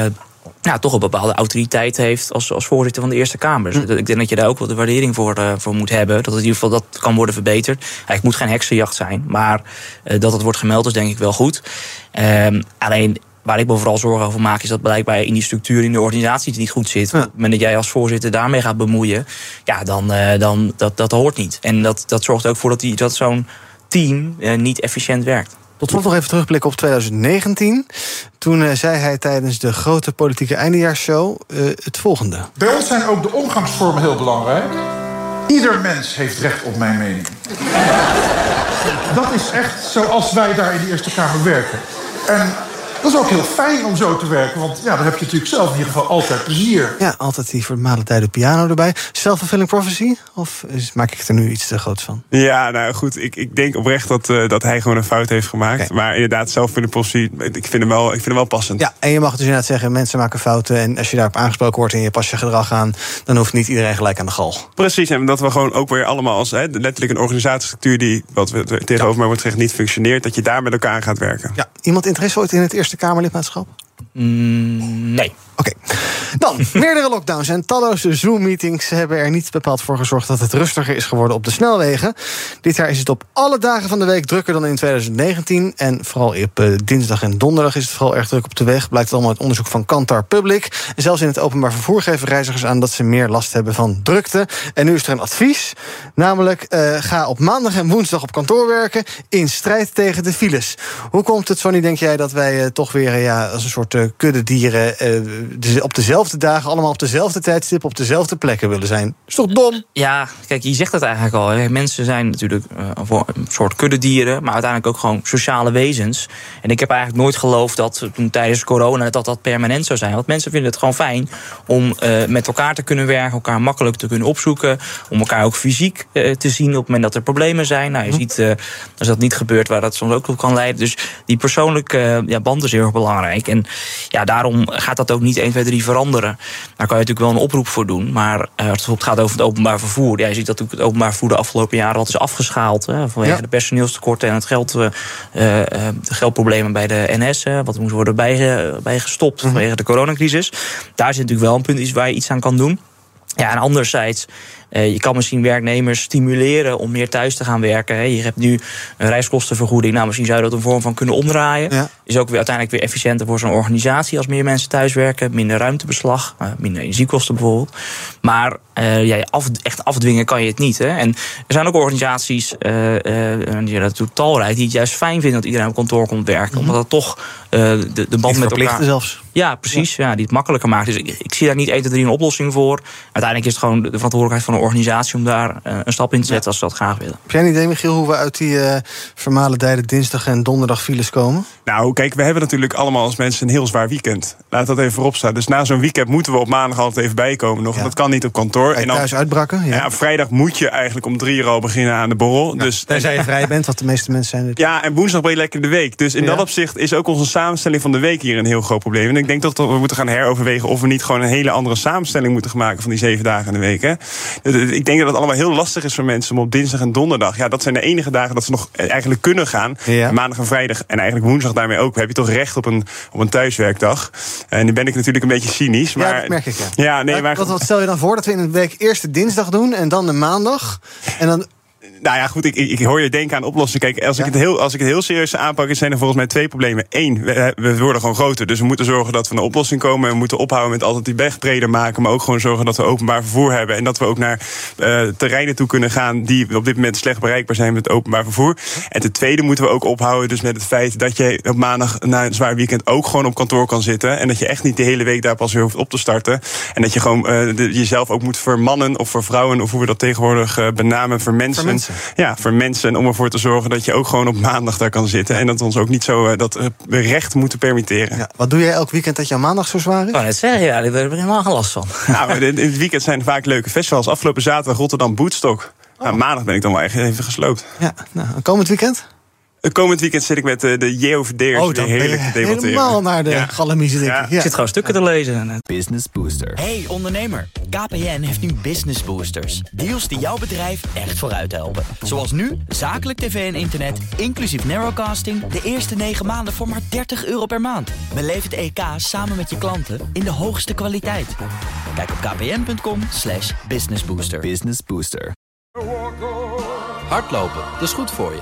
Nou, toch een bepaalde autoriteit heeft als, als voorzitter van de Eerste Kamer. Dus ik denk dat je daar ook wat de waardering voor, uh, voor moet hebben. Dat het in ieder geval dat kan worden verbeterd. Eigenlijk moet geen heksenjacht zijn. Maar uh, dat het wordt gemeld is denk ik wel goed. Um, alleen... Waar ik me vooral zorgen over maak, is dat blijkbaar in die structuur, in de organisatie het niet goed zit. Ja. Op het moment dat jij als voorzitter daarmee gaat bemoeien, ja, dan, uh, dan dat, dat hoort niet. En dat, dat zorgt ook voor dat, die, dat zo'n team uh, niet efficiënt werkt. Tot slot nog even terugblikken op twintig negentien. Toen uh, zei hij tijdens de grote politieke eindejaarsshow uh, het volgende. Bij ons zijn ook de omgangsvormen heel belangrijk. Ieder mens heeft recht op mijn mening. Dat is echt zoals wij daar in de Eerste Kamer werken. En dat is ook heel fijn om zo te werken, want ja, dan heb je natuurlijk zelf in ieder geval altijd plezier. Ja, altijd die vermaledijde piano erbij. Self-fulfilling prophecy? Of is, maak ik er nu iets te groots van? Ja, nou goed, ik, ik denk oprecht dat, uh, dat hij gewoon een fout heeft gemaakt. Okay. Maar inderdaad, self-fulfilling prophecy, ik vind, hem wel, ik vind hem wel passend. Ja, en je mag dus inderdaad zeggen, mensen maken fouten... en als je daarop aangesproken wordt en je pas je gedrag aan... dan hoeft niet iedereen gelijk aan de gal. Precies, en dat we gewoon ook weer allemaal als... Hè, letterlijk een organisatiestructuur die, wat we tegenover ja. mij wordt gezegd... niet functioneert, dat je daar met elkaar aan gaat werken. Ja, iemand interesse ooit in het eerste Kamerlidmaatschap? Mm, nee. Oké. Okay. Dan, meerdere lockdowns en talloze Zoom-meetings hebben er niet bepaald voor gezorgd dat het rustiger is geworden op de snelwegen. Dit jaar is het op alle dagen van de week drukker dan in twintig negentien. En vooral op uh, dinsdag en donderdag is het vooral erg druk op de weg. Blijkt allemaal uit onderzoek van Kantar Public. En zelfs in het openbaar vervoer geven reizigers aan dat ze meer last hebben van drukte. En nu is er een advies. Namelijk, uh, ga op maandag en woensdag op kantoor werken in strijd tegen de files. Hoe komt het, Sonny, denk jij, dat wij uh, toch weer uh, ja, als een soort uh, kuddedieren... Uh, op dezelfde dagen, allemaal op dezelfde tijdstip... op dezelfde plekken willen zijn. Is toch dom? Ja, kijk, je zegt het eigenlijk al. Hè. Mensen zijn natuurlijk uh, een soort kuddedieren... maar uiteindelijk ook gewoon sociale wezens. En ik heb eigenlijk nooit geloofd dat toen tijdens corona... dat dat permanent zou zijn. Want mensen vinden het gewoon fijn om uh, met elkaar te kunnen werken... elkaar makkelijk te kunnen opzoeken... om elkaar ook fysiek uh, te zien op het moment dat er problemen zijn. Nou, je hm. ziet, uh, als dat niet gebeurt, waar dat soms ook op kan leiden. Dus die persoonlijke uh, ja, band is heel erg belangrijk. En ja, daarom gaat dat ook niet één, twee, drie veranderen. Daar kan je natuurlijk wel een oproep voor doen. Maar als het bijvoorbeeld gaat over het openbaar vervoer. Ja, je ziet dat het openbaar vervoer de afgelopen jaren wat is afgeschaald. Hè, vanwege ja. de personeelstekorten en het geld, uh, de geldproblemen bij de N S. Hè, wat moest worden bijge, bijgestopt mm-hmm. vanwege de coronacrisis. Daar zit natuurlijk wel een punt waar je iets aan kan doen. Ja, en anderzijds, eh, je kan misschien werknemers stimuleren om meer thuis te gaan werken. Hè. Je hebt nu een reiskostenvergoeding. Nou, misschien zou je dat een vorm van kunnen omdraaien. Ja. Is ook weer uiteindelijk weer efficiënter voor zo'n organisatie als meer mensen thuis werken. Minder ruimtebeslag, uh, minder energiekosten bijvoorbeeld. Maar uh, ja, af, echt afdwingen kan je het niet. Hè. En er zijn ook organisaties, uh, uh, ja, dat doet talrijk, die het juist fijn vinden dat iedereen op kantoor komt werken. Mm-hmm. Omdat dat toch uh, de, de band met elkaar... verplichten zelfs. Ja, precies. Ja. Ja, die het makkelijker maakt. Dus ik, ik zie daar niet één, twee, drie een oplossing voor. Uiteindelijk is het gewoon de verantwoordelijkheid van een organisatie om daar uh, een stap in te zetten ja. als ze dat graag willen. Heb jij een idee, Michiel, hoe we uit die uh, vermalendijde dinsdag en donderdag files komen? Nou, kijk, we hebben natuurlijk allemaal als mensen een heel zwaar weekend. Laat dat even voorop staan. Dus na zo'n weekend moeten we op maandag altijd even bijkomen nog. Ja. Dat kan niet op kantoor. En dan, thuis uitbrakken. Ja. Ja, op vrijdag moet je eigenlijk om drie uur al beginnen aan de borrel. Ja. Dus, tenzij je vrij bent, wat de meeste mensen zijn. Ja, en woensdag ben je lekker de week. Dus in ja. dat opzicht is ook onze samenstelling van de week hier een heel groot probleem. En ik denk dat we moeten gaan heroverwegen of we niet gewoon een hele andere samenstelling moeten gaan maken van die zeven dagen in de week. Hè? Ik denk dat het allemaal heel lastig is voor mensen om op dinsdag en donderdag. Ja, dat zijn de enige dagen dat ze nog eigenlijk kunnen gaan. Ja. Maandag en vrijdag en eigenlijk woensdag daarmee ook. Heb je toch recht op een, op een thuiswerkdag. En nu ben ik natuurlijk een beetje cynisch. Maar, ja, dat merk ik. Ja. Ja, nee, maar... wat, wat stel je dan voor dat we in de week eerst de dinsdag doen en dan de maandag en dan... Nou ja, goed, ik, ik hoor je denken aan oplossingen. Kijk, als, ja. ik het heel, als ik het heel serieus aanpak, zijn er volgens mij twee problemen. Eén, we, we worden gewoon groter. Dus we moeten zorgen dat we een oplossing komen. We moeten ophouden met altijd die weg breder maken. Maar ook gewoon zorgen dat we openbaar vervoer hebben. En dat we ook naar uh, terreinen toe kunnen gaan die op dit moment slecht bereikbaar zijn met openbaar vervoer. En ten tweede moeten we ook ophouden dus met het feit dat je op maandag na een zwaar weekend ook gewoon op kantoor kan zitten. En dat je echt niet de hele week daar pas weer hoeft op te starten. En dat je gewoon uh, de, jezelf ook moet vermannen of vervrouwen. Of hoe we dat tegenwoordig uh, benamen, vermensen. Vermen- Ja, voor mensen. Om ervoor te zorgen dat je ook gewoon op maandag daar kan zitten. En dat we ons ook niet zo uh, dat we recht moeten permitteren. Ja, wat doe jij elk weekend dat je aan maandag zo zwaar is? Oh, dat zeg je, ja, daar heb ik helemaal geen last van. Nou, in het weekend zijn er vaak leuke festivals. Afgelopen zaterdag Rotterdam Woodstock. Oh. Nou, maandag ben ik dan wel echt even gesloopt. Ja, nou, komend weekend? Komend weekend zit ik met de J O V D'ers oh, weer heerlijk te debatteren. Helemaal naar de ja. galamiezen, denk ik. Ja. Ja. Ik zit gewoon stukken te lezen. Business Booster. Hey ondernemer, K P N heeft nu Business Boosters. Deals die jouw bedrijf echt vooruit helpen. Zoals nu, zakelijk tv en internet, inclusief narrowcasting... de eerste negen maanden voor maar dertig euro per maand. Beleef het E K samen met je klanten in de hoogste kwaliteit. Kijk op kpn.com slash businessbooster. Business Booster. Hardlopen, dat is goed voor je.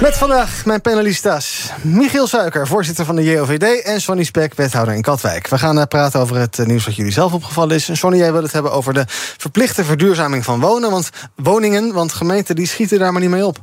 Met vandaag mijn panelista's Michiel Suijker, voorzitter van de J O V D... en Sonny Spek, wethouder in Katwijk. We gaan praten over het nieuws wat jullie zelf opgevallen is. En Sonny, jij wil het hebben over de verplichte verduurzaming van wonen, want woningen... want gemeenten die schieten daar maar niet mee op.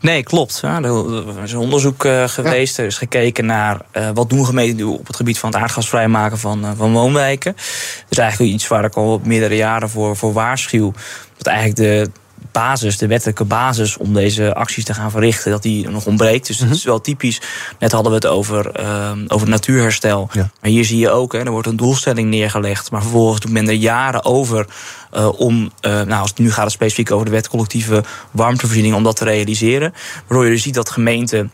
Nee, klopt. Ja, er is een onderzoek uh, geweest. Ja. Er is gekeken naar uh, wat doen gemeenten op het gebied van het aardgasvrijmaken van, uh, van woonwijken. Dat is eigenlijk iets waar ik al op meerdere jaren voor, voor waarschuw. Dat eigenlijk de... basis, de wettelijke basis om deze acties te gaan verrichten, dat die nog ontbreekt. Dus dat is wel typisch. Net hadden we het over, uh, over natuurherstel. Ja. Maar hier zie je ook, hè, er wordt een doelstelling neergelegd, maar vervolgens doet men er jaren over uh, om, uh, nou, als het nu gaat het specifiek over de wet collectieve warmtevoorziening, om dat te realiseren. Waardoor je dus ziet dat gemeenten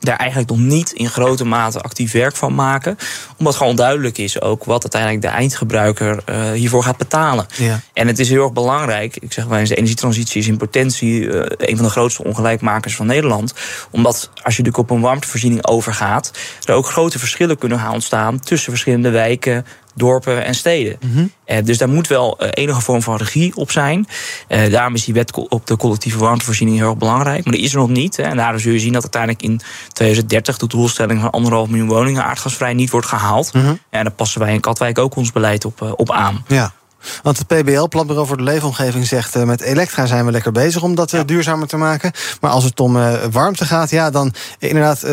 daar eigenlijk nog niet in grote mate actief werk van maken. Omdat gewoon onduidelijk is ook wat uiteindelijk de eindgebruiker uh, hiervoor gaat betalen. Ja. En het is heel erg belangrijk. Ik zeg wel eens, de energietransitie is in potentie uh, een van de grootste ongelijkmakers van Nederland. Omdat als je natuurlijk op een warmtevoorziening overgaat, er ook grote verschillen kunnen gaan ontstaan tussen verschillende wijken, dorpen en steden. Mm-hmm. Uh, dus daar moet wel uh, enige vorm van regie op zijn. Uh, daarom is die wet op de collectieve warmtevoorziening heel erg belangrijk. Maar die is er nog niet. Hè. En daardoor zul je zien dat uiteindelijk in tweeduizend dertig... de doelstelling van anderhalf miljoen woningen aardgasvrij niet wordt gehaald. Mm-hmm. En daar passen wij in Katwijk ook ons beleid op, uh, op aan. Ja. Want het P B L, Planbureau voor de Leefomgeving, zegt... Uh, met elektra zijn we lekker bezig om dat uh, duurzamer te maken. Maar als het om uh, warmte gaat, ja, dan inderdaad... Uh,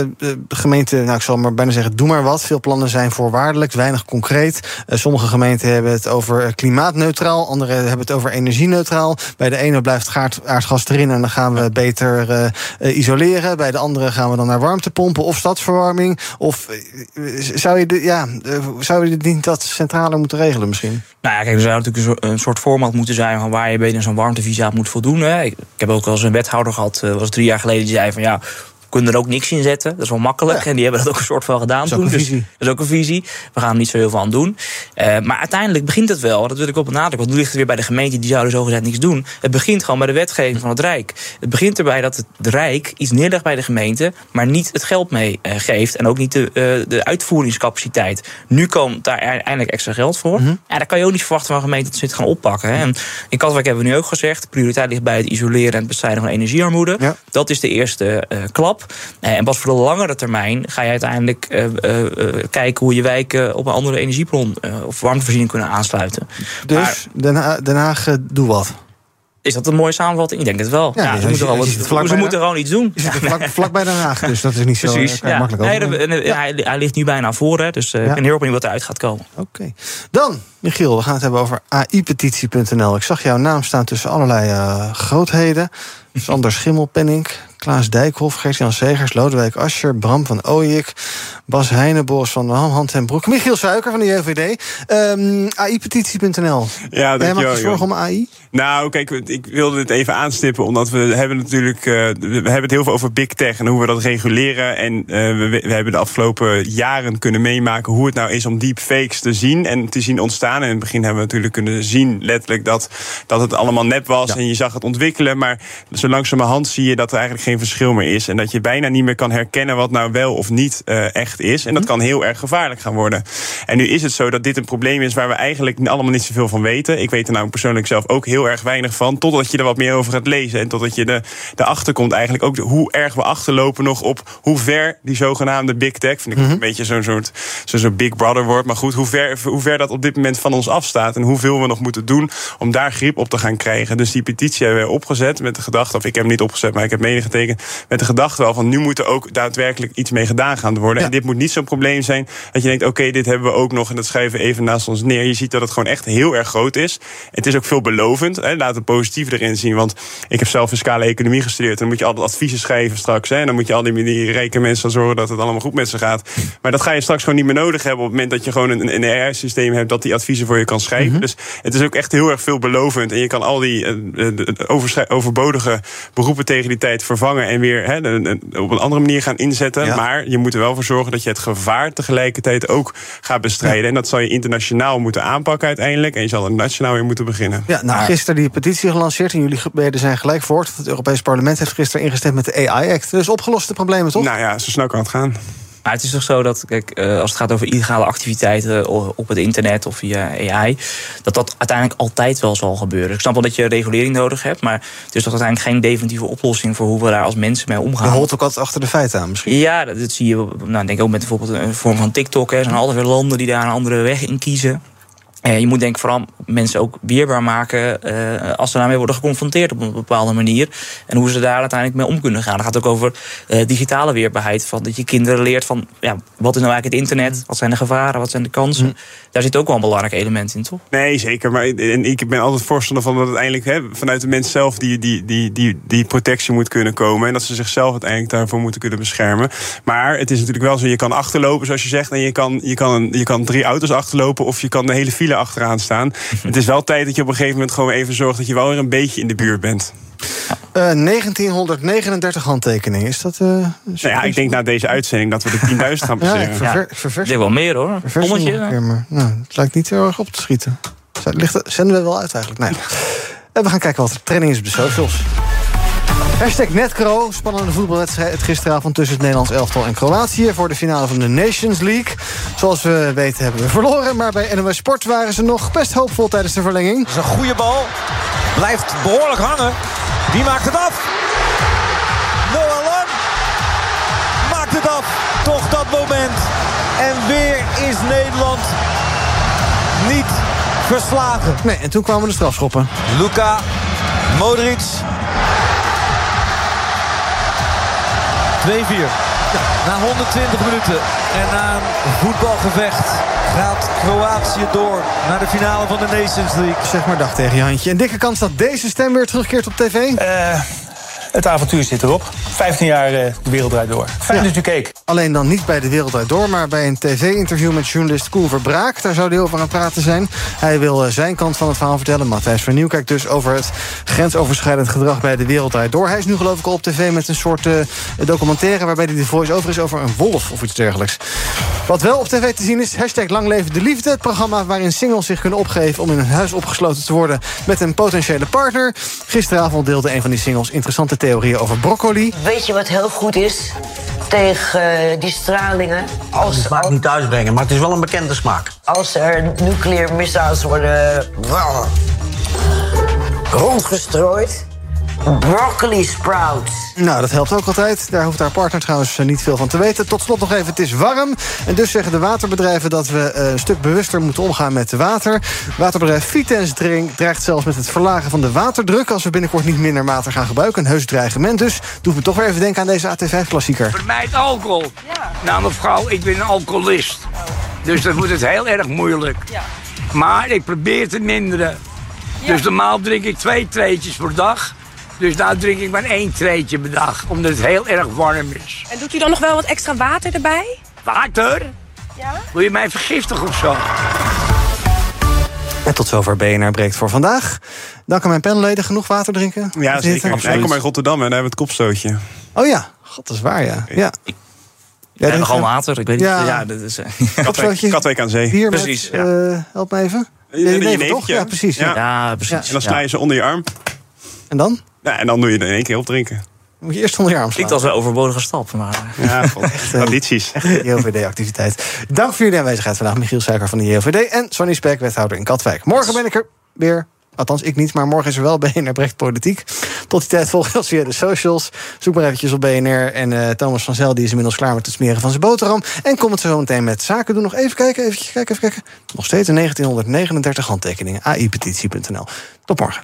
de gemeente, nou, ik zal maar bijna zeggen, doe maar wat. Veel plannen zijn voorwaardelijk, weinig concreet. Uh, sommige gemeenten hebben het over klimaatneutraal. Andere hebben het over energie-neutraal. Bij de ene blijft aardgas erin en dan gaan we beter uh, uh, isoleren. Bij de andere gaan we dan naar warmtepompen of stadsverwarming. Of uh, zou, je de, ja, uh, zou je niet dat centraler moeten regelen misschien? Nou ja, kijk, er zou natuurlijk een soort format moeten zijn van waar je binnen zo'n warmtevisa moet voldoen. Hè. Ik heb ook wel eens een wethouder gehad, dat was drie jaar geleden, die zei van ja, we kunnen er ook niks in zetten. Dat is wel makkelijk. Ja. En die hebben dat ook een soort van gedaan toen. Dat is ook een visie. We gaan er niet zo heel veel aan doen. Uh, maar uiteindelijk begint het wel, dat wil ik wel benadrukken, want nu ligt het weer bij de gemeente, die zouden zogezegd niks doen. Het begint gewoon bij de wetgeving van het Rijk. Het begint erbij dat het Rijk iets neerlegt bij de gemeente, maar niet het geld mee uh, geeft en ook niet de, uh, de uitvoeringscapaciteit. Nu komt daar eindelijk extra geld voor. Mm-hmm. En daar kan je ook niet verwachten van de gemeente dat ze het gaan oppakken. Hè. En in Katwijk hebben we nu ook gezegd, de prioriteit ligt bij het isoleren en het bestrijden van energiearmoede. Ja. Dat is de eerste uh, klap. stap. En pas voor de langere termijn ga je uiteindelijk uh, uh, kijken hoe je wijken op een andere energiebron uh, of warmtevoorziening kunnen aansluiten. Dus maar, Den Haag, Den Haag uh, doe wat? Is dat een mooie samenvatting? Ik denk het wel. Ja, ja, ze moeten, wel wat, vlak ze moeten gewoon iets doen. Is het vlak, vlak bij Den Haag, dus dat is niet zo Precies, ja. makkelijk. Nee, de, ja. hij, hij ligt nu bijna voor, hè, dus ja. ik ben heel benieuwd wat eruit gaat komen. Oké. Okay. Dan, Michiel, we gaan het hebben over a i petitie punt n l. Ik zag jouw naam staan tussen allerlei uh, grootheden. Sander Schimmelpenninck, Klaas Dijkhoff, Gert-Jan Segers, Lodewijk Asscher, Bram van Ooyik, Bas Heijnen, Boris van der Ham, Hans ten Broek, Michiel Suijker van de J O V D. Um, a i petitie punt n l. Ja, jij maakt je zorgen om A I? Nou, kijk, ik wilde dit even aanstippen, omdat we hebben natuurlijk uh, we hebben het heel veel over big tech en hoe we dat reguleren. En uh, we, we hebben de afgelopen jaren kunnen meemaken hoe het nou is om deepfakes te zien en te zien ontstaan. En in het begin hebben we natuurlijk kunnen zien, letterlijk, dat, dat het allemaal nep was ja. en je zag het ontwikkelen. Maar zo langzamerhand zie je dat er eigenlijk geen verschil meer is. En dat je bijna niet meer kan herkennen wat nou wel of niet uh, echt is. En dat kan heel erg gevaarlijk gaan worden. En nu is het zo dat dit een probleem is waar we eigenlijk allemaal niet zoveel van weten. Ik weet er nou persoonlijk zelf ook heel erg weinig van. Totdat je er wat meer over gaat lezen. En totdat je de, de achterkomt eigenlijk ook de, hoe erg we achterlopen nog op hoe ver die zogenaamde big tech, vind ik mm-hmm. een beetje zo'n soort zo'n soort big brother woord. Maar goed, hoe ver, hoe ver dat op dit moment van ons afstaat. En hoeveel we nog moeten doen om daar grip op te gaan krijgen. Dus die petitie hebben we opgezet met de gedachte, of ik heb hem niet opgezet, maar ik heb medegetekend. Met de gedachte wel van nu moet er ook daadwerkelijk iets mee gedaan gaan worden. Ja. En dit moet niet zo'n probleem zijn dat je denkt, oké, okay, dit hebben we ook nog en dat schrijven we even naast ons neer. Je ziet dat het gewoon echt heel erg groot is. Het is ook veelbelovend. Hè. Laat het positief erin zien, want ik heb zelf fiscale economie gestudeerd. Dan moet je altijd adviezen schrijven straks. Hè. En dan moet je al die, die rijke mensen zorgen dat het allemaal goed met ze gaat. Maar dat ga je straks gewoon niet meer nodig hebben op het moment dat je gewoon een, een A I-systeem hebt dat die adviezen voor je kan schrijven. Mm-hmm. Dus het is ook echt heel erg veelbelovend. En je kan al die uh, overschrij- overbodige beroepen tegen die tijd vervangen. En weer he, op een andere manier gaan inzetten. Ja. Maar je moet er wel voor zorgen dat je het gevaar tegelijkertijd ook gaat bestrijden. Ja. En dat zal je internationaal moeten aanpakken uiteindelijk. En je zal er nationaal weer moeten beginnen. Ja, nou, gisteren die petitie gelanceerd. En jullie beden zijn gelijk voort. Het Europees Parlement heeft gisteren ingestemd met de A I-act. Dus opgeloste problemen, toch? Nou ja, zo snel kan het gaan. Maar het is toch zo dat, kijk, als het gaat over illegale activiteiten op het internet of via A I, dat dat uiteindelijk altijd wel zal gebeuren. Dus ik snap wel dat je regulering nodig hebt, maar het is toch uiteindelijk geen definitieve oplossing voor hoe we daar als mensen mee omgaan. Je holt ook altijd achter de feiten aan misschien. Ja, dat, dat zie je, nou, denk ik ook met bijvoorbeeld een vorm van TikTok. Er zijn altijd weer landen die daar een andere weg in kiezen. Je moet denk ik vooral mensen ook weerbaar maken uh, als ze daarmee worden geconfronteerd op een bepaalde manier. En hoe ze daar uiteindelijk mee om kunnen gaan. Dat gaat ook over uh, digitale weerbaarheid. Van dat je kinderen leert van ja, wat is nou eigenlijk het internet? Wat zijn de gevaren? Wat zijn de kansen? Mm. Daar zit ook wel een belangrijk element in, toch? Nee, zeker. Maar en ik ben altijd voorstander van dat uiteindelijk hè, vanuit de mens zelf die, die, die, die, die protectie moet kunnen komen. En dat ze zichzelf uiteindelijk daarvoor moeten kunnen beschermen. Maar het is natuurlijk wel zo, je kan achterlopen zoals je zegt. En je kan, je kan, je kan drie auto's achterlopen of je kan de hele file achteraan staan. Het is wel tijd dat je op een gegeven moment gewoon even zorgt dat je wel weer een beetje in de buurt bent. Uh, negentienhonderdnegenendertig handtekeningen, is dat... Uh, nou ja, ik denk na deze uitzending dat we de tienduizend gaan passeren. Ja, ik verver- ja, wel meer hoor. Kommetje, ja. maar. Nou, het lijkt niet heel erg op te schieten. Ligt er, zenden we wel uit eigenlijk? Nee. En we gaan kijken wat de trending is op de socials. Hashtag Netcro, spannende voetbalwedstrijd gisteravond tussen het Nederlands elftal en Kroatië voor de finale van de Nations League. Zoals we weten hebben we verloren, maar bij N O S Sport waren ze nog best hoopvol tijdens de verlenging. Dat is een goede bal, blijft behoorlijk hangen. Die maakt het af. Noah Lang maakt het af. Toch dat moment. En weer is Nederland niet verslagen. Nee, en toen kwamen de strafschoppen. Luka Modric... twee vier. Ja, na honderdtwintig minuten en na een voetbalgevecht gaat Kroatië door naar de finale van de Nations League. Zeg maar dag tegen je handje. Een dikke kans dat deze stem weer terugkeert op tv? Uh, het avontuur zit erop. vijftien jaar uh, de wereld draait door. Fijn dat u keek. Alleen dan niet bij de wereld draait door, maar bij een tv-interview met journalist Koel Verbraak. Daar zou hij over aan het praten zijn. Hij wil uh, zijn kant van het verhaal vertellen. Matthijs Vernieuw kijkt dus over het grensoverschrijdend gedrag bij de wereld draait door. Hij is nu geloof ik al op tv met een soort uh, documentaire waarbij hij de voice-over is over een wolf of iets dergelijks. Wat wel op tv te zien is, hashtag Lang Leven de Liefde. Het programma waarin singles zich kunnen opgeven om in een huis opgesloten te worden met een potentiële partner. Gisteravond deelde een van die singles interessante theorieën over broccoli. Weet je wat heel goed is tegen uh, die stralingen? Als de smaak niet thuisbrengen, maar het is wel een bekende smaak. Als er nucleaire missiles worden rondgestrooid, broccoli sprouts. Nou, dat helpt ook altijd. Daar hoeft haar partner trouwens niet veel van te weten. Tot slot nog even, het is warm. En dus zeggen de waterbedrijven dat we een stuk bewuster moeten omgaan met water. Waterbedrijf Vitens dreigt zelfs met het verlagen van de waterdruk als we binnenkort niet minder water gaan gebruiken. Een heus dreigement. Dus doet me toch weer even denken aan deze A T vijf-klassieker. Vermijd alcohol. Ja. Nou, mevrouw, ik ben een alcoholist. Dus dat wordt het heel erg moeilijk. Ja. Maar ik probeer te minderen. Ja. Dus normaal drink ik twee treetjes per dag. Dus nou drink ik maar één treetje per dag. Omdat het heel erg warm is. En doet u dan nog wel wat extra water erbij? Water? Ja. Wil je mij vergiftigen of zo? En tot zover B N R Breekt voor vandaag. Dank aan mijn panelleden. Genoeg water drinken? Ja, zeker. Absoluut. Ik kom uit Rotterdam en daar hebben we het kopstootje. Oh ja, god, dat is waar, ja. ja. Jij en nogal water, ik weet niet. Ja, ja dat is, uh, Katwijk, Katwijk aan zee. Bier precies, met, ja. uh, help me even. Je, je neemt toch? Ja, precies. Ja. Ja, precies. Ja. En dan snij je ze onder je arm. En dan? Ja, en dan doe je het in één keer opdrinken. Moet je eerst onder je arm slaan. Klinkt als een overbodige stap, maar... Ja, god, echt, uh, tradities. Echt een J O V D-activiteit. Dank voor jullie aanwezigheid vandaag. Michiel Suijker van de J O V D en Sonny Spek, wethouder in Katwijk. Morgen ben ik er weer... Althans, ik niet, maar morgen is er wel B N R Breekt Politiek. Tot die tijd volg je ons via de socials. Zoek maar eventjes op B N R. En uh, Thomas van Zell die is inmiddels klaar met het smeren van zijn boterham. En kom het zo meteen met zaken doen. Nog even kijken, even kijken, even kijken. Nog steeds negentienhonderdnegenendertig handtekeningen. a i petitie punt n l. Tot morgen.